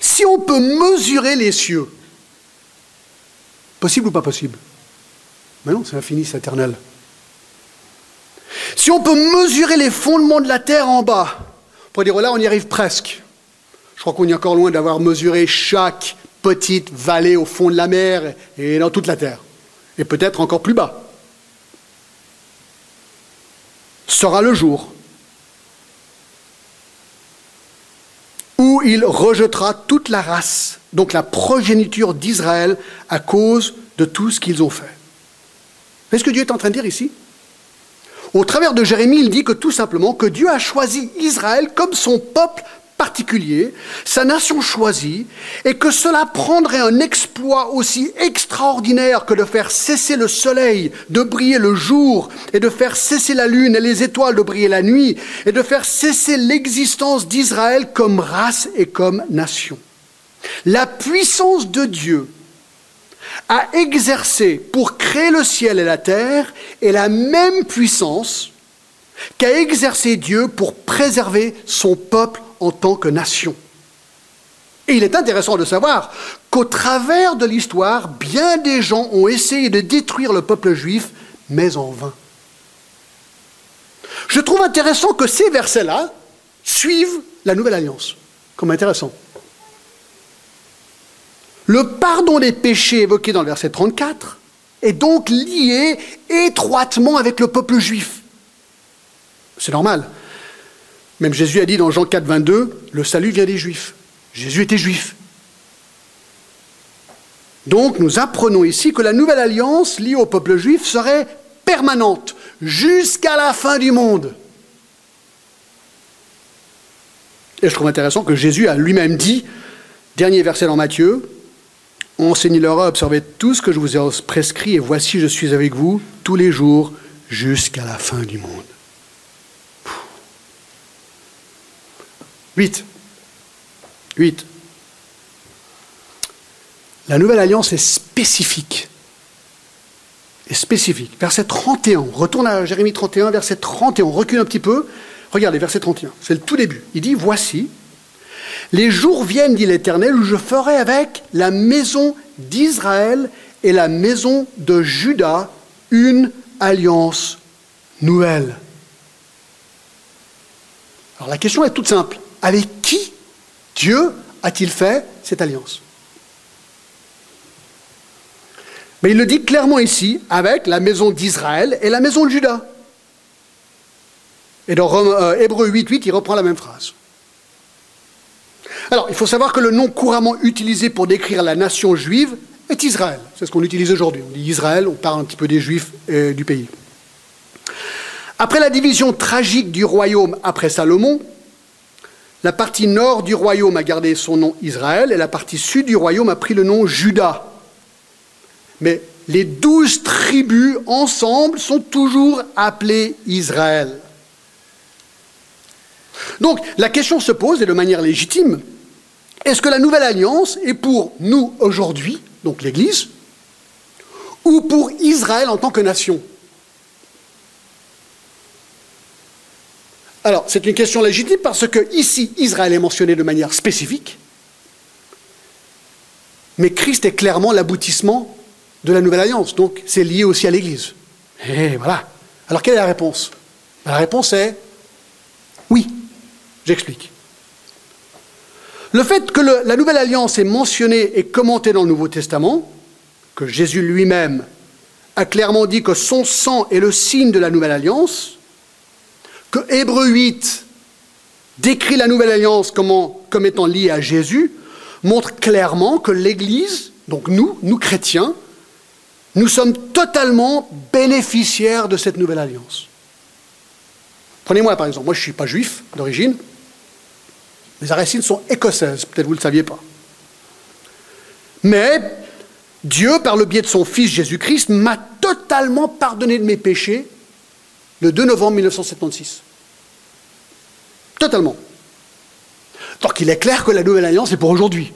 Si on peut mesurer les cieux, possible ou pas possible? Mais non, c'est infini, c'est éternel. Si on peut mesurer les fondements de la terre en bas, on pourrait dire, oh là, on y arrive presque. Je crois qu'on est encore loin d'avoir mesuré chaque petite vallée au fond de la mer et dans toute la terre. Et peut-être encore plus bas. Sera le jour où il rejettera toute la race, donc la progéniture d'Israël, à cause de tout ce qu'ils ont fait. C'est ce que Dieu est en train de dire ici. Au travers de Jérémie, il dit que tout simplement que Dieu a choisi Israël comme son peuple particulier, sa nation choisie, et que cela prendrait un exploit aussi extraordinaire que de faire cesser le soleil, de briller le jour, et de faire cesser la lune et les étoiles de briller la nuit, et de faire cesser l'existence d'Israël comme race et comme nation. La puissance de Dieu a exercé pour créer le ciel et la terre est la même puissance qu'a exercé Dieu pour préserver son peuple en tant que nation. Et il est intéressant de savoir qu'au travers de l'histoire, bien des gens ont essayé de détruire le peuple juif, mais en vain. Je trouve intéressant que ces versets-là suivent la Nouvelle Alliance, comme intéressant. Le pardon des péchés évoqué dans le verset 34 est donc lié étroitement avec le peuple juif. C'est normal. Même Jésus a dit dans Jean 4, 22, le salut vient des Juifs. Jésus était juif. Donc nous apprenons ici que la nouvelle alliance liée au peuple juif serait permanente jusqu'à la fin du monde. Et je trouve intéressant que Jésus a lui-même dit, dernier verset dans Matthieu, « Enseignez-leur à observer tout ce que je vous ai prescrit, et voici je suis avec vous tous les jours jusqu'à la fin du monde. » 8. La nouvelle alliance est spécifique. Verset 31. On retourne à Jérémie 31, verset 31. On recule un petit peu. Regardez, verset 31. C'est le tout début. Il dit, voici, les jours viennent, dit l'Éternel, où je ferai avec la maison d'Israël et la maison de Juda une alliance nouvelle. Alors la question est toute simple. Avec qui Dieu a-t-il fait cette alliance? Mais il le dit clairement ici, avec la maison d'Israël et la maison de Juda. Et dans Hébreux 8.8, il reprend la même phrase. Alors, il faut savoir que le nom couramment utilisé pour décrire la nation juive est Israël. C'est ce qu'on utilise aujourd'hui. On dit Israël, on parle un petit peu des Juifs et du pays. Après la division tragique du royaume après Salomon, la partie nord du royaume a gardé son nom Israël et la partie sud du royaume a pris le nom Juda. Mais les 12 tribus ensemble sont toujours appelées Israël. Donc la question se pose, et de manière légitime, est-ce que la nouvelle alliance est pour nous aujourd'hui, donc l'Église, ou pour Israël en tant que nation ? Alors, c'est une question légitime parce que ici, Israël est mentionné de manière spécifique, mais Christ est clairement l'aboutissement de la Nouvelle Alliance, donc c'est lié aussi à l'Église. Et voilà. Alors, quelle est la réponse? La réponse est oui. J'explique. Le fait que la Nouvelle Alliance est mentionnée et commentée dans le Nouveau Testament, que Jésus lui-même a clairement dit que son sang est le signe de la Nouvelle Alliance, que Hébreux 8 décrit la Nouvelle Alliance comme étant liée à Jésus, montre clairement que l'Église, donc nous chrétiens, nous sommes totalement bénéficiaires de cette Nouvelle Alliance. Prenez-moi par exemple, moi je ne suis pas juif d'origine, mes racines sont écossaises, peut-être vous ne le saviez pas. Mais Dieu, par le biais de son Fils Jésus-Christ, m'a totalement pardonné de mes péchés le 2 novembre 1976. Totalement. Donc il est clair que la Nouvelle Alliance est pour aujourd'hui.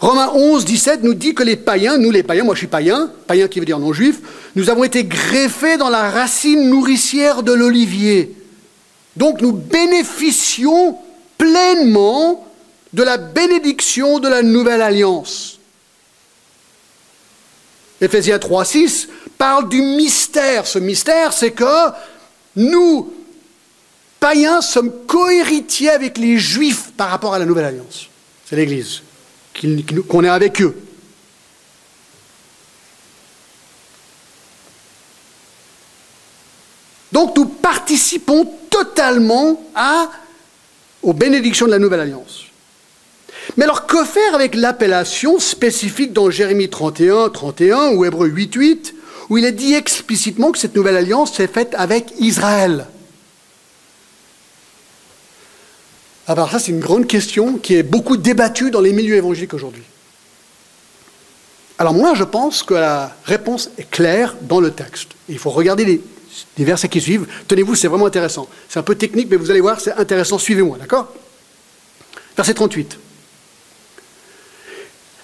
Romains 11, 17 nous dit que les païens, nous les païens, moi je suis païen, païen qui veut dire non-juif, nous avons été greffés dans la racine nourricière de l'olivier. Donc nous bénéficions pleinement de la bénédiction de la Nouvelle Alliance. Éphésiens 3, 6 parle du mystère. Ce mystère, c'est que nous, païens, sommes cohéritiers avec les Juifs par rapport à la Nouvelle Alliance. C'est l'Église qu'on est avec eux. Donc nous participons totalement aux bénédictions de la Nouvelle Alliance. Mais alors que faire avec l'appellation spécifique dans Jérémie 31 ou Hébreux 8:8, où il est dit explicitement que cette Nouvelle Alliance est faite avec Israël? Alors ça, c'est une grande question qui est beaucoup débattue dans les milieux évangéliques aujourd'hui. Alors moi, je pense que la réponse est claire dans le texte. Il faut regarder les versets qui suivent. Tenez-vous, c'est vraiment intéressant. C'est un peu technique, mais vous allez voir, c'est intéressant. Suivez-moi, d'accord? Verset 38.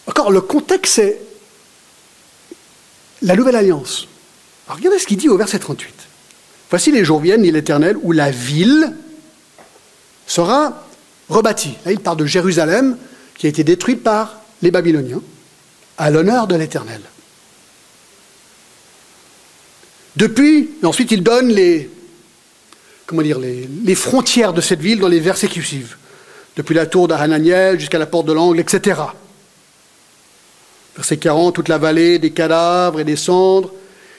Encore, le contexte, c'est la Nouvelle Alliance. Alors regardez ce qu'il dit au verset 38. « Voici les jours viennent, dit l'Éternel, où la ville sera rebâtie. » Là, il parle de Jérusalem, qui a été détruite par les Babyloniens, à l'honneur de l'Éternel. Depuis, et ensuite il donne les frontières de cette ville dans les versets qui suivent. Depuis la tour d'Hananiel jusqu'à la porte de l'angle, etc. Verset 40, toute la vallée des cadavres et des cendres,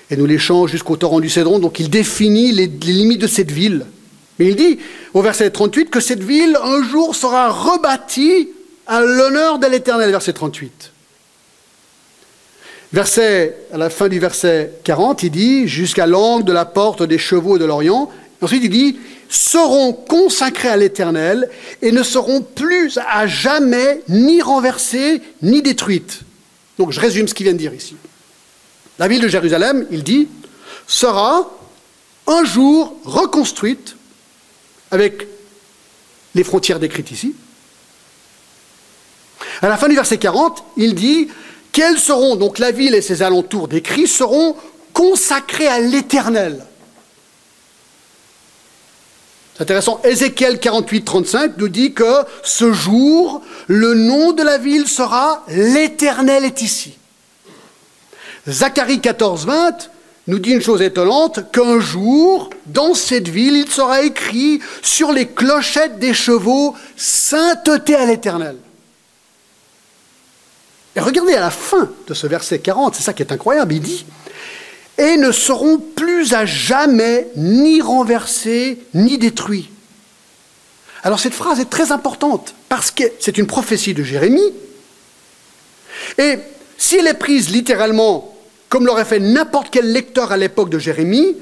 et nous les change jusqu'au torrent du Cédron. Donc il définit les limites de cette ville. Mais il dit, au verset 38, que cette ville, un jour, sera rebâtie à l'honneur de l'Éternel. Verset 38. À la fin du verset 40, il dit, jusqu'à l'angle de la porte des chevaux de l'Orient. Ensuite, il dit, seront consacrés à l'Éternel et ne seront plus à jamais ni renversés ni détruites. Donc, je résume ce qu'il vient de dire ici. La ville de Jérusalem, il dit, sera un jour reconstruite avec les frontières décrites ici. À la fin du verset 40, il dit qu'elles seront, donc la ville et ses alentours décrits, seront consacrés à l'Éternel. C'est intéressant. Ézéchiel 48, 35 nous dit que ce jour, le nom de la ville sera « L'Éternel est ici ». Zacharie 14, 20 nous dit une chose étonnante, qu'un jour, dans cette ville, il sera écrit sur les clochettes des chevaux « Sainteté à l'Éternel ». Et regardez à la fin de ce verset 40, c'est ça qui est incroyable, il dit « Et ne seront plus à jamais ni renversés, ni détruits ». Alors cette phrase est très importante, parce que c'est une prophétie de Jérémie, et si elle est prise littéralement, comme l'aurait fait n'importe quel lecteur à l'époque de Jérémie,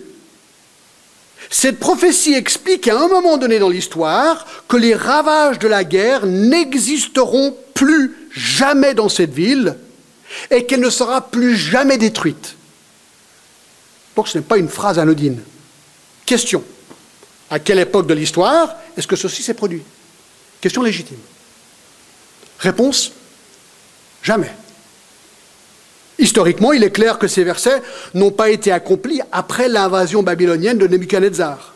cette prophétie explique à un moment donné dans l'histoire que les ravages de la guerre n'existeront plus jamais dans cette ville, et qu'elle ne sera plus jamais détruite. Donc ce n'est pas une phrase anodine. Question. À quelle époque de l'histoire est-ce que ceci s'est produit? Question légitime. Réponse, jamais. Historiquement, il est clair que ces versets n'ont pas été accomplis après l'invasion babylonienne de Nebuchadnezzar.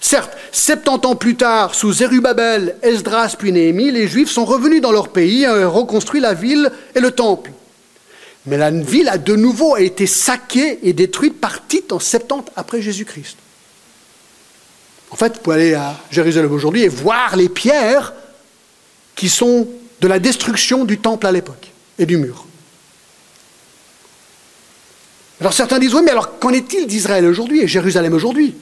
Certes, 70 ans plus tard, sous Zérubabel, Esdras puis Néhémie, les Juifs sont revenus dans leur pays et ont reconstruit la ville et le temple. Mais la ville a de nouveau été saquée et détruite par Tite en 70 après Jésus-Christ. En fait, vous pouvez aller à Jérusalem aujourd'hui et voir les pierres qui sont de la destruction du temple à l'époque et du mur. Alors certains disent, oui, mais alors qu'en est-il d'Israël aujourd'hui et Jérusalem aujourd'hui?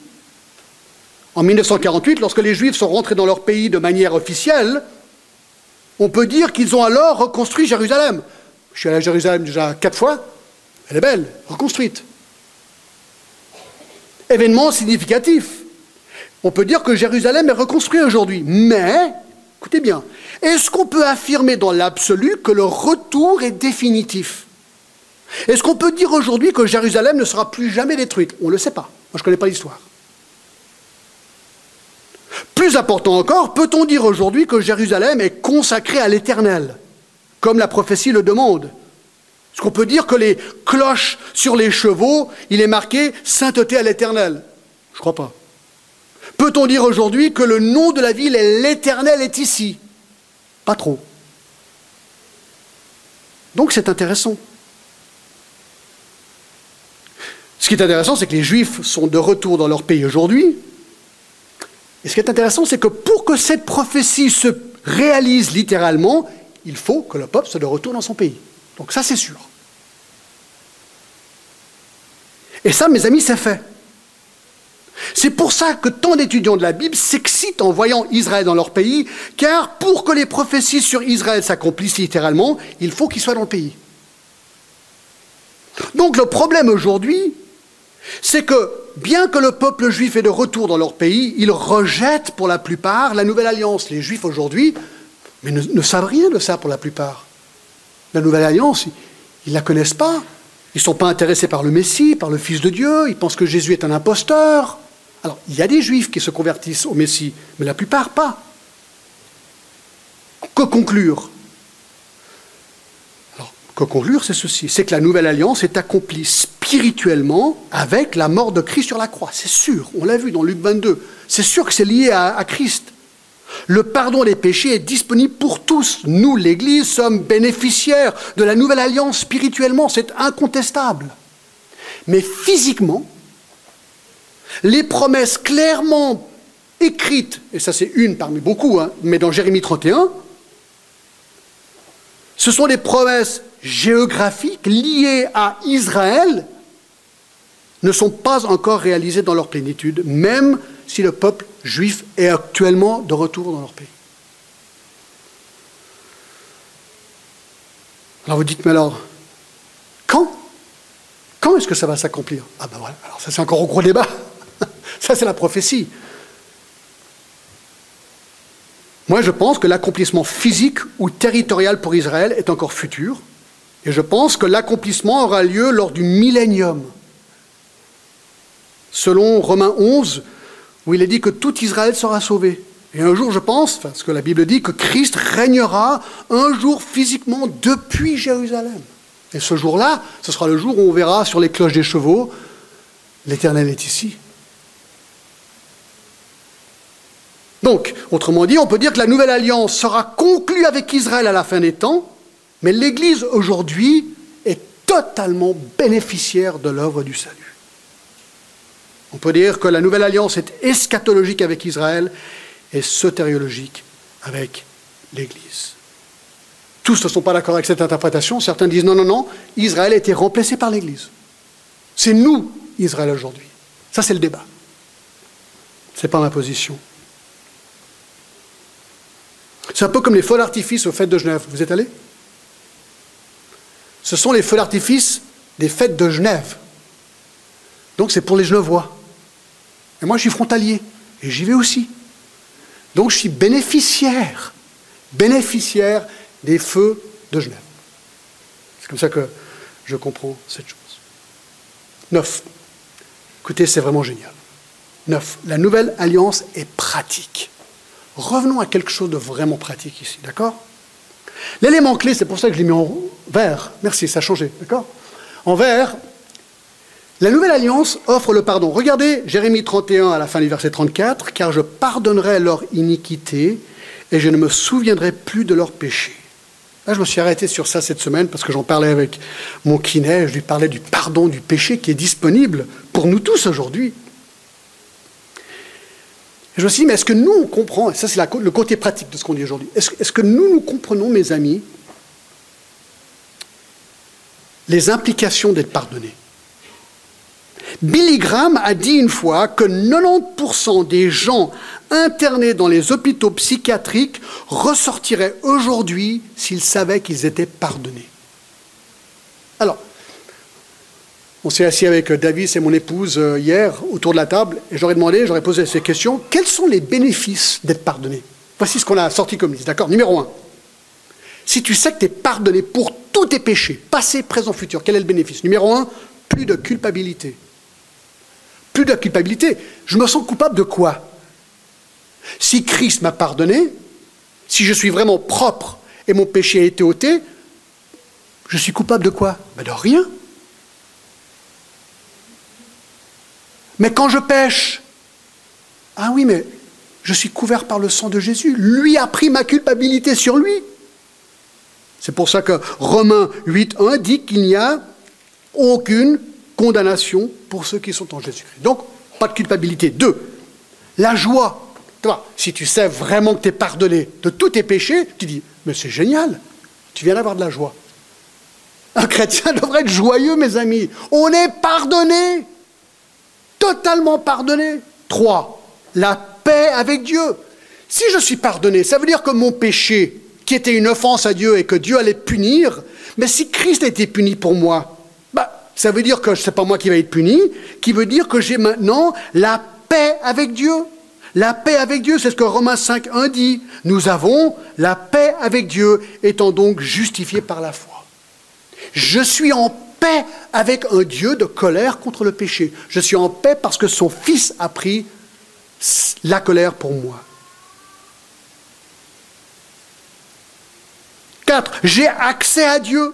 En 1948, lorsque les Juifs sont rentrés dans leur pays de manière officielle, on peut dire qu'ils ont alors reconstruit Jérusalem. Je suis allé à Jérusalem déjà 4 fois, elle est belle, reconstruite. Événement significatif. On peut dire que Jérusalem est reconstruite aujourd'hui, mais, écoutez bien, est-ce qu'on peut affirmer dans l'absolu que le retour est définitif? Est-ce qu'on peut dire aujourd'hui que Jérusalem ne sera plus jamais détruite? On ne le sait pas, moi je ne connais pas l'histoire. Plus important encore, peut-on dire aujourd'hui que Jérusalem est consacrée à l'Éternel, comme la prophétie le demande? Est-ce qu'on peut dire que les cloches sur les chevaux, il est marqué « Sainteté à l'Éternel » ? Je ne crois pas. Peut-on dire aujourd'hui que le nom de la ville est « L'Éternel est ici » ? Pas trop. Donc c'est intéressant. Ce qui est intéressant, c'est que les Juifs sont de retour dans leur pays aujourd'hui. Et ce qui est intéressant, c'est que pour que cette prophétie se réalise littéralement, il faut que le peuple soit de retour dans son pays. Donc ça, c'est sûr. Et ça, mes amis, c'est fait. C'est pour ça que tant d'étudiants de la Bible s'excitent en voyant Israël dans leur pays, car pour que les prophéties sur Israël s'accomplissent littéralement, il faut qu'ils soient dans le pays. Donc le problème aujourd'hui, c'est que, bien que le peuple juif est de retour dans leur pays, ils rejettent pour la plupart la Nouvelle Alliance. Les Juifs aujourd'hui mais ne savent rien de ça pour la plupart. La Nouvelle Alliance, ils ne la connaissent pas. Ils ne sont pas intéressés par le Messie, par le Fils de Dieu. Ils pensent que Jésus est un imposteur. Alors, il y a des Juifs qui se convertissent au Messie, mais la plupart pas. Que conclure ? Alors, que conclure, c'est ceci. C'est que la Nouvelle Alliance est accomplie spirituellement avec la mort de Christ sur la croix. C'est sûr, on l'a vu dans Luc 22. C'est sûr que c'est lié à Christ. Le pardon des péchés est disponible pour tous. Nous, l'Église, sommes bénéficiaires de la Nouvelle Alliance spirituellement, c'est incontestable. Mais physiquement, les promesses clairement écrites, et ça c'est une parmi beaucoup, hein, mais dans Jérémie 31, ce sont des promesses géographiques liées à Israël, ne sont pas encore réalisées dans leur plénitude, même si le peuple juif est actuellement de retour dans leur pays. Alors vous dites, mais alors, quand est-ce que ça va s'accomplir? Ah ben voilà, alors ça c'est encore un gros débat. Ça c'est la prophétie. Moi je pense que l'accomplissement physique ou territorial pour Israël est encore futur, et je pense que l'accomplissement aura lieu lors du millénium. Selon Romains 11, où il est dit que tout Israël sera sauvé. Et un jour, je pense, parce que la Bible dit que Christ régnera un jour physiquement depuis Jérusalem. Et ce jour-là, ce sera le jour où on verra sur les cloches des chevaux, l'Éternel est ici. Donc, autrement dit, on peut dire que la Nouvelle Alliance sera conclue avec Israël à la fin des temps, mais l'Église aujourd'hui est totalement bénéficiaire de l'œuvre du salut. On peut dire que la Nouvelle Alliance est eschatologique avec Israël et sotériologique avec l'Église. Tous ne sont pas d'accord avec cette interprétation. Certains disent non, Israël a été remplacé par l'Église. C'est nous, Israël, aujourd'hui. Ça, c'est le débat. Ce n'est pas ma position. C'est un peu comme les feux d'artifice aux fêtes de Genève. Vous êtes allés? Ce sont les feux d'artifice des fêtes de Genève. Donc c'est pour les Genevois. Et moi, je suis frontalier, et j'y vais aussi. Donc, je suis bénéficiaire des feux de Genève. C'est comme ça que je comprends cette chose. 9. Écoutez, c'est vraiment génial. 9. La Nouvelle Alliance est pratique. Revenons à quelque chose de vraiment pratique ici, d'accord? L'élément clé, c'est pour ça que je l'ai mis en vert. Merci, ça a changé, d'accord? En vert... La Nouvelle Alliance offre le pardon. Regardez Jérémie 31 à la fin du verset 34, « Car je pardonnerai leur iniquité et je ne me souviendrai plus de leurs péchés. » Là, je me suis arrêté sur ça cette semaine parce que j'en parlais avec mon kiné, je lui parlais du pardon du péché qui est disponible pour nous tous aujourd'hui. Je me suis dit, mais est-ce que nous, on comprend, et ça c'est le côté pratique de ce qu'on dit aujourd'hui, est-ce que nous comprenons, mes amis, les implications d'être pardonnés ? Billy Graham a dit une fois que 90% des gens internés dans les hôpitaux psychiatriques ressortiraient aujourd'hui s'ils savaient qu'ils étaient pardonnés. Alors, on s'est assis avec Davis et mon épouse hier autour de la table et j'aurais posé ces questions. Quels sont les bénéfices d'être pardonné? Voici ce qu'on a sorti comme liste, d'accord? Numéro 1. Si tu sais que tu es pardonné pour tous tes péchés, passé, présent, futur, quel est le bénéfice? Numéro 1, plus de culpabilité. Plus de culpabilité. Je me sens coupable de quoi? Si Christ m'a pardonné, si je suis vraiment propre et mon péché a été ôté, je suis coupable de quoi? Ben de rien. Mais quand je pêche, ah oui, mais je suis couvert par le sang de Jésus. Lui a pris ma culpabilité sur lui. C'est pour ça que Romains 8.1 dit qu'il n'y a aucune condamnation pour ceux qui sont en Jésus-Christ. Donc, pas de culpabilité. 2. La joie. Toi, si tu sais vraiment que tu es pardonné de tous tes péchés, tu dis, mais c'est génial, tu viens d'avoir de la joie. Un chrétien devrait être joyeux, mes amis. On est pardonné. Totalement pardonné. 3. La paix avec Dieu. Si je suis pardonné, ça veut dire que mon péché, qui était une offense à Dieu et que Dieu allait punir, mais si Christ a été puni pour moi, bah, ça veut dire que ce n'est pas moi qui vais être puni, qui veut dire que j'ai maintenant la paix avec Dieu. La paix avec Dieu, c'est ce que Romains 5.1 dit. Nous avons la paix avec Dieu, étant donc justifiés par la foi. Je suis en paix avec un Dieu de colère contre le péché. Je suis en paix parce que son Fils a pris la colère pour moi. 4. J'ai accès à Dieu.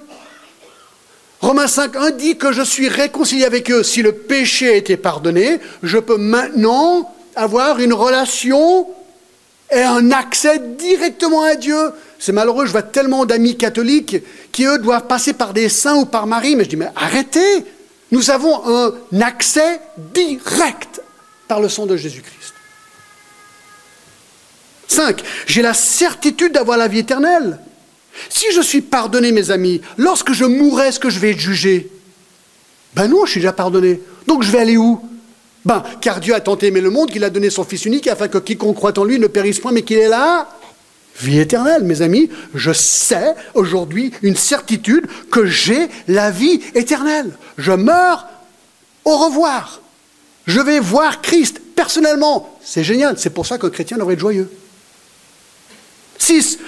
Romains 5.1 dit que je suis réconcilié avec eux. Si le péché a été pardonné, je peux maintenant avoir une relation et un accès directement à Dieu. C'est malheureux, je vois tellement d'amis catholiques qui, eux, doivent passer par des saints ou par Marie. Mais je dis, mais arrêtez! Nous avons un accès direct par le sang de Jésus-Christ. 5. J'ai la certitude d'avoir la vie éternelle. Si je suis pardonné, mes amis, lorsque je mourrai, est-ce que je vais être jugé? Ben non, je suis déjà pardonné. Donc je vais aller où? Ben, car Dieu a tant aimé le monde qu'il a donné son Fils unique afin que quiconque croit en lui ne périsse point, mais qu'il ait la vie éternelle, mes amis. Je sais aujourd'hui une certitude que j'ai la vie éternelle. Je meurs, au revoir. Je vais voir Christ personnellement. C'est génial, c'est pour ça qu'un chrétien devrait être joyeux. 6.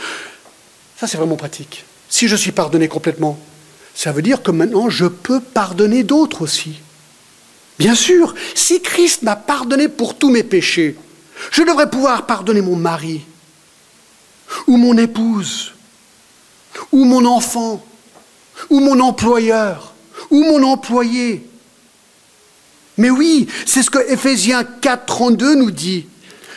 Ça, c'est vraiment pratique. Si je suis pardonné complètement, ça veut dire que maintenant, je peux pardonner d'autres aussi. Bien sûr, si Christ m'a pardonné pour tous mes péchés, je devrais pouvoir pardonner mon mari, ou mon épouse, ou mon enfant, ou mon employeur, ou mon employé. Mais oui, c'est ce que Éphésiens 4.32 nous dit.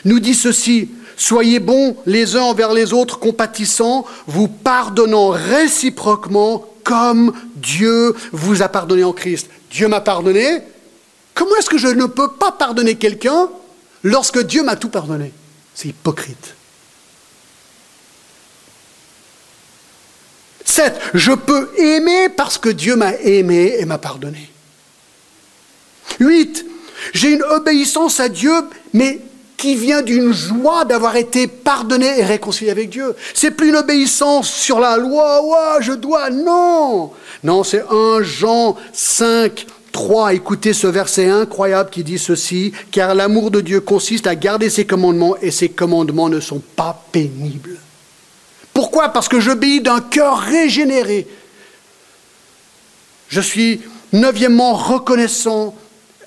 Nous dit ceci, « Soyez bons les uns envers les autres, compatissants, vous pardonnant réciproquement comme Dieu vous a pardonné en Christ. » Dieu m'a pardonné. Comment est-ce que je ne peux pas pardonner quelqu'un lorsque Dieu m'a tout pardonné? C'est hypocrite. 7. Je peux aimer parce que Dieu m'a aimé et m'a pardonné. 8. J'ai une obéissance à Dieu, mais qui vient d'une joie d'avoir été pardonné et réconcilié avec Dieu. C'est plus une obéissance sur la loi, « Ouais, je dois », non. Non, c'est 1 Jean 5, 3, écoutez ce verset incroyable qui dit ceci, « Car l'amour de Dieu consiste à garder ses commandements, et ses commandements ne sont pas pénibles. » Pourquoi? Parce que j'obéis d'un cœur régénéré. Je suis 9e reconnaissant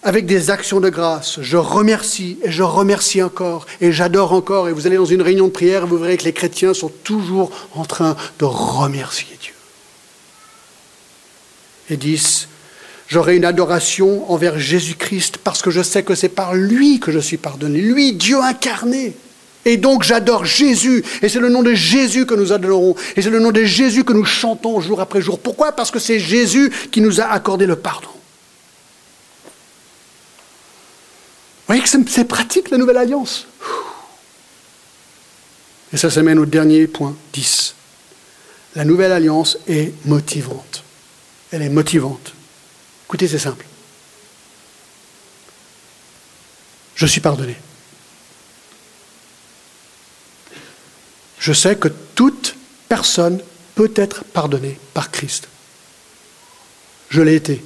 avec des actions de grâce. Je remercie, et je remercie encore, et j'adore encore. Et vous allez dans une réunion de prière, et vous verrez que les chrétiens sont toujours en train de remercier Dieu. Et 10. J'aurai une adoration envers Jésus-Christ parce que je sais que c'est par lui que je suis pardonné. Lui, Dieu incarné. Et donc j'adore Jésus. Et c'est le nom de Jésus que nous adorons. Et c'est le nom de Jésus que nous chantons jour après jour. Pourquoi? Parce que c'est Jésus qui nous a accordé le pardon. Vous voyez que c'est pratique la Nouvelle Alliance. Et ça s'amène au dernier point, 10. La Nouvelle Alliance est motivante. Elle est motivante. Écoutez, c'est simple. je suis pardonné. Je sais que toute personne peut être pardonnée par Christ. Je l'ai été.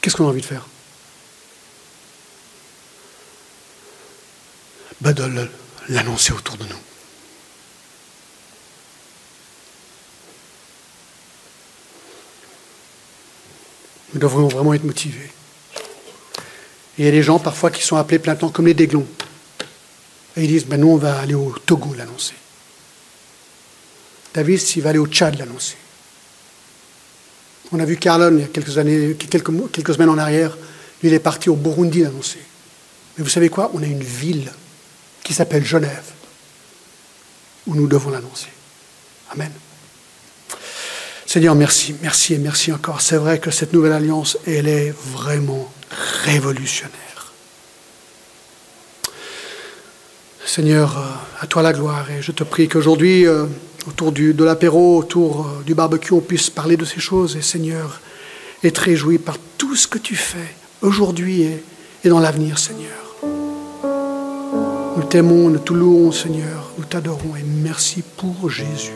Qu'est-ce qu'on a envie de faire? Ben de l'annoncer autour de nous. Nous devrions vraiment être motivés. Et il y a des gens parfois qui sont appelés plein temps, comme les déglons. Et ils disent, ben nous on va aller au Togo l'annoncer. David, il va aller au Tchad l'annoncer. On a vu Carlon il y a quelques semaines en arrière, lui il est parti au Burundi l'annoncer. Mais vous savez quoi? On a une ville qui s'appelle Genève, où nous devons l'annoncer. Amen. Seigneur, merci, merci et merci encore. C'est vrai que cette nouvelle alliance, elle est vraiment révolutionnaire. Seigneur, à toi la gloire, et je te prie qu'aujourd'hui, autour de l'apéro, autour du barbecue, on puisse parler de ces choses, et Seigneur, être réjoui par tout ce que tu fais, aujourd'hui et dans l'avenir, Seigneur. Nous t'aimons, nous te louons, Seigneur, nous t'adorons et merci pour Jésus.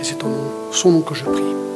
Et c'est en son nom que je prie.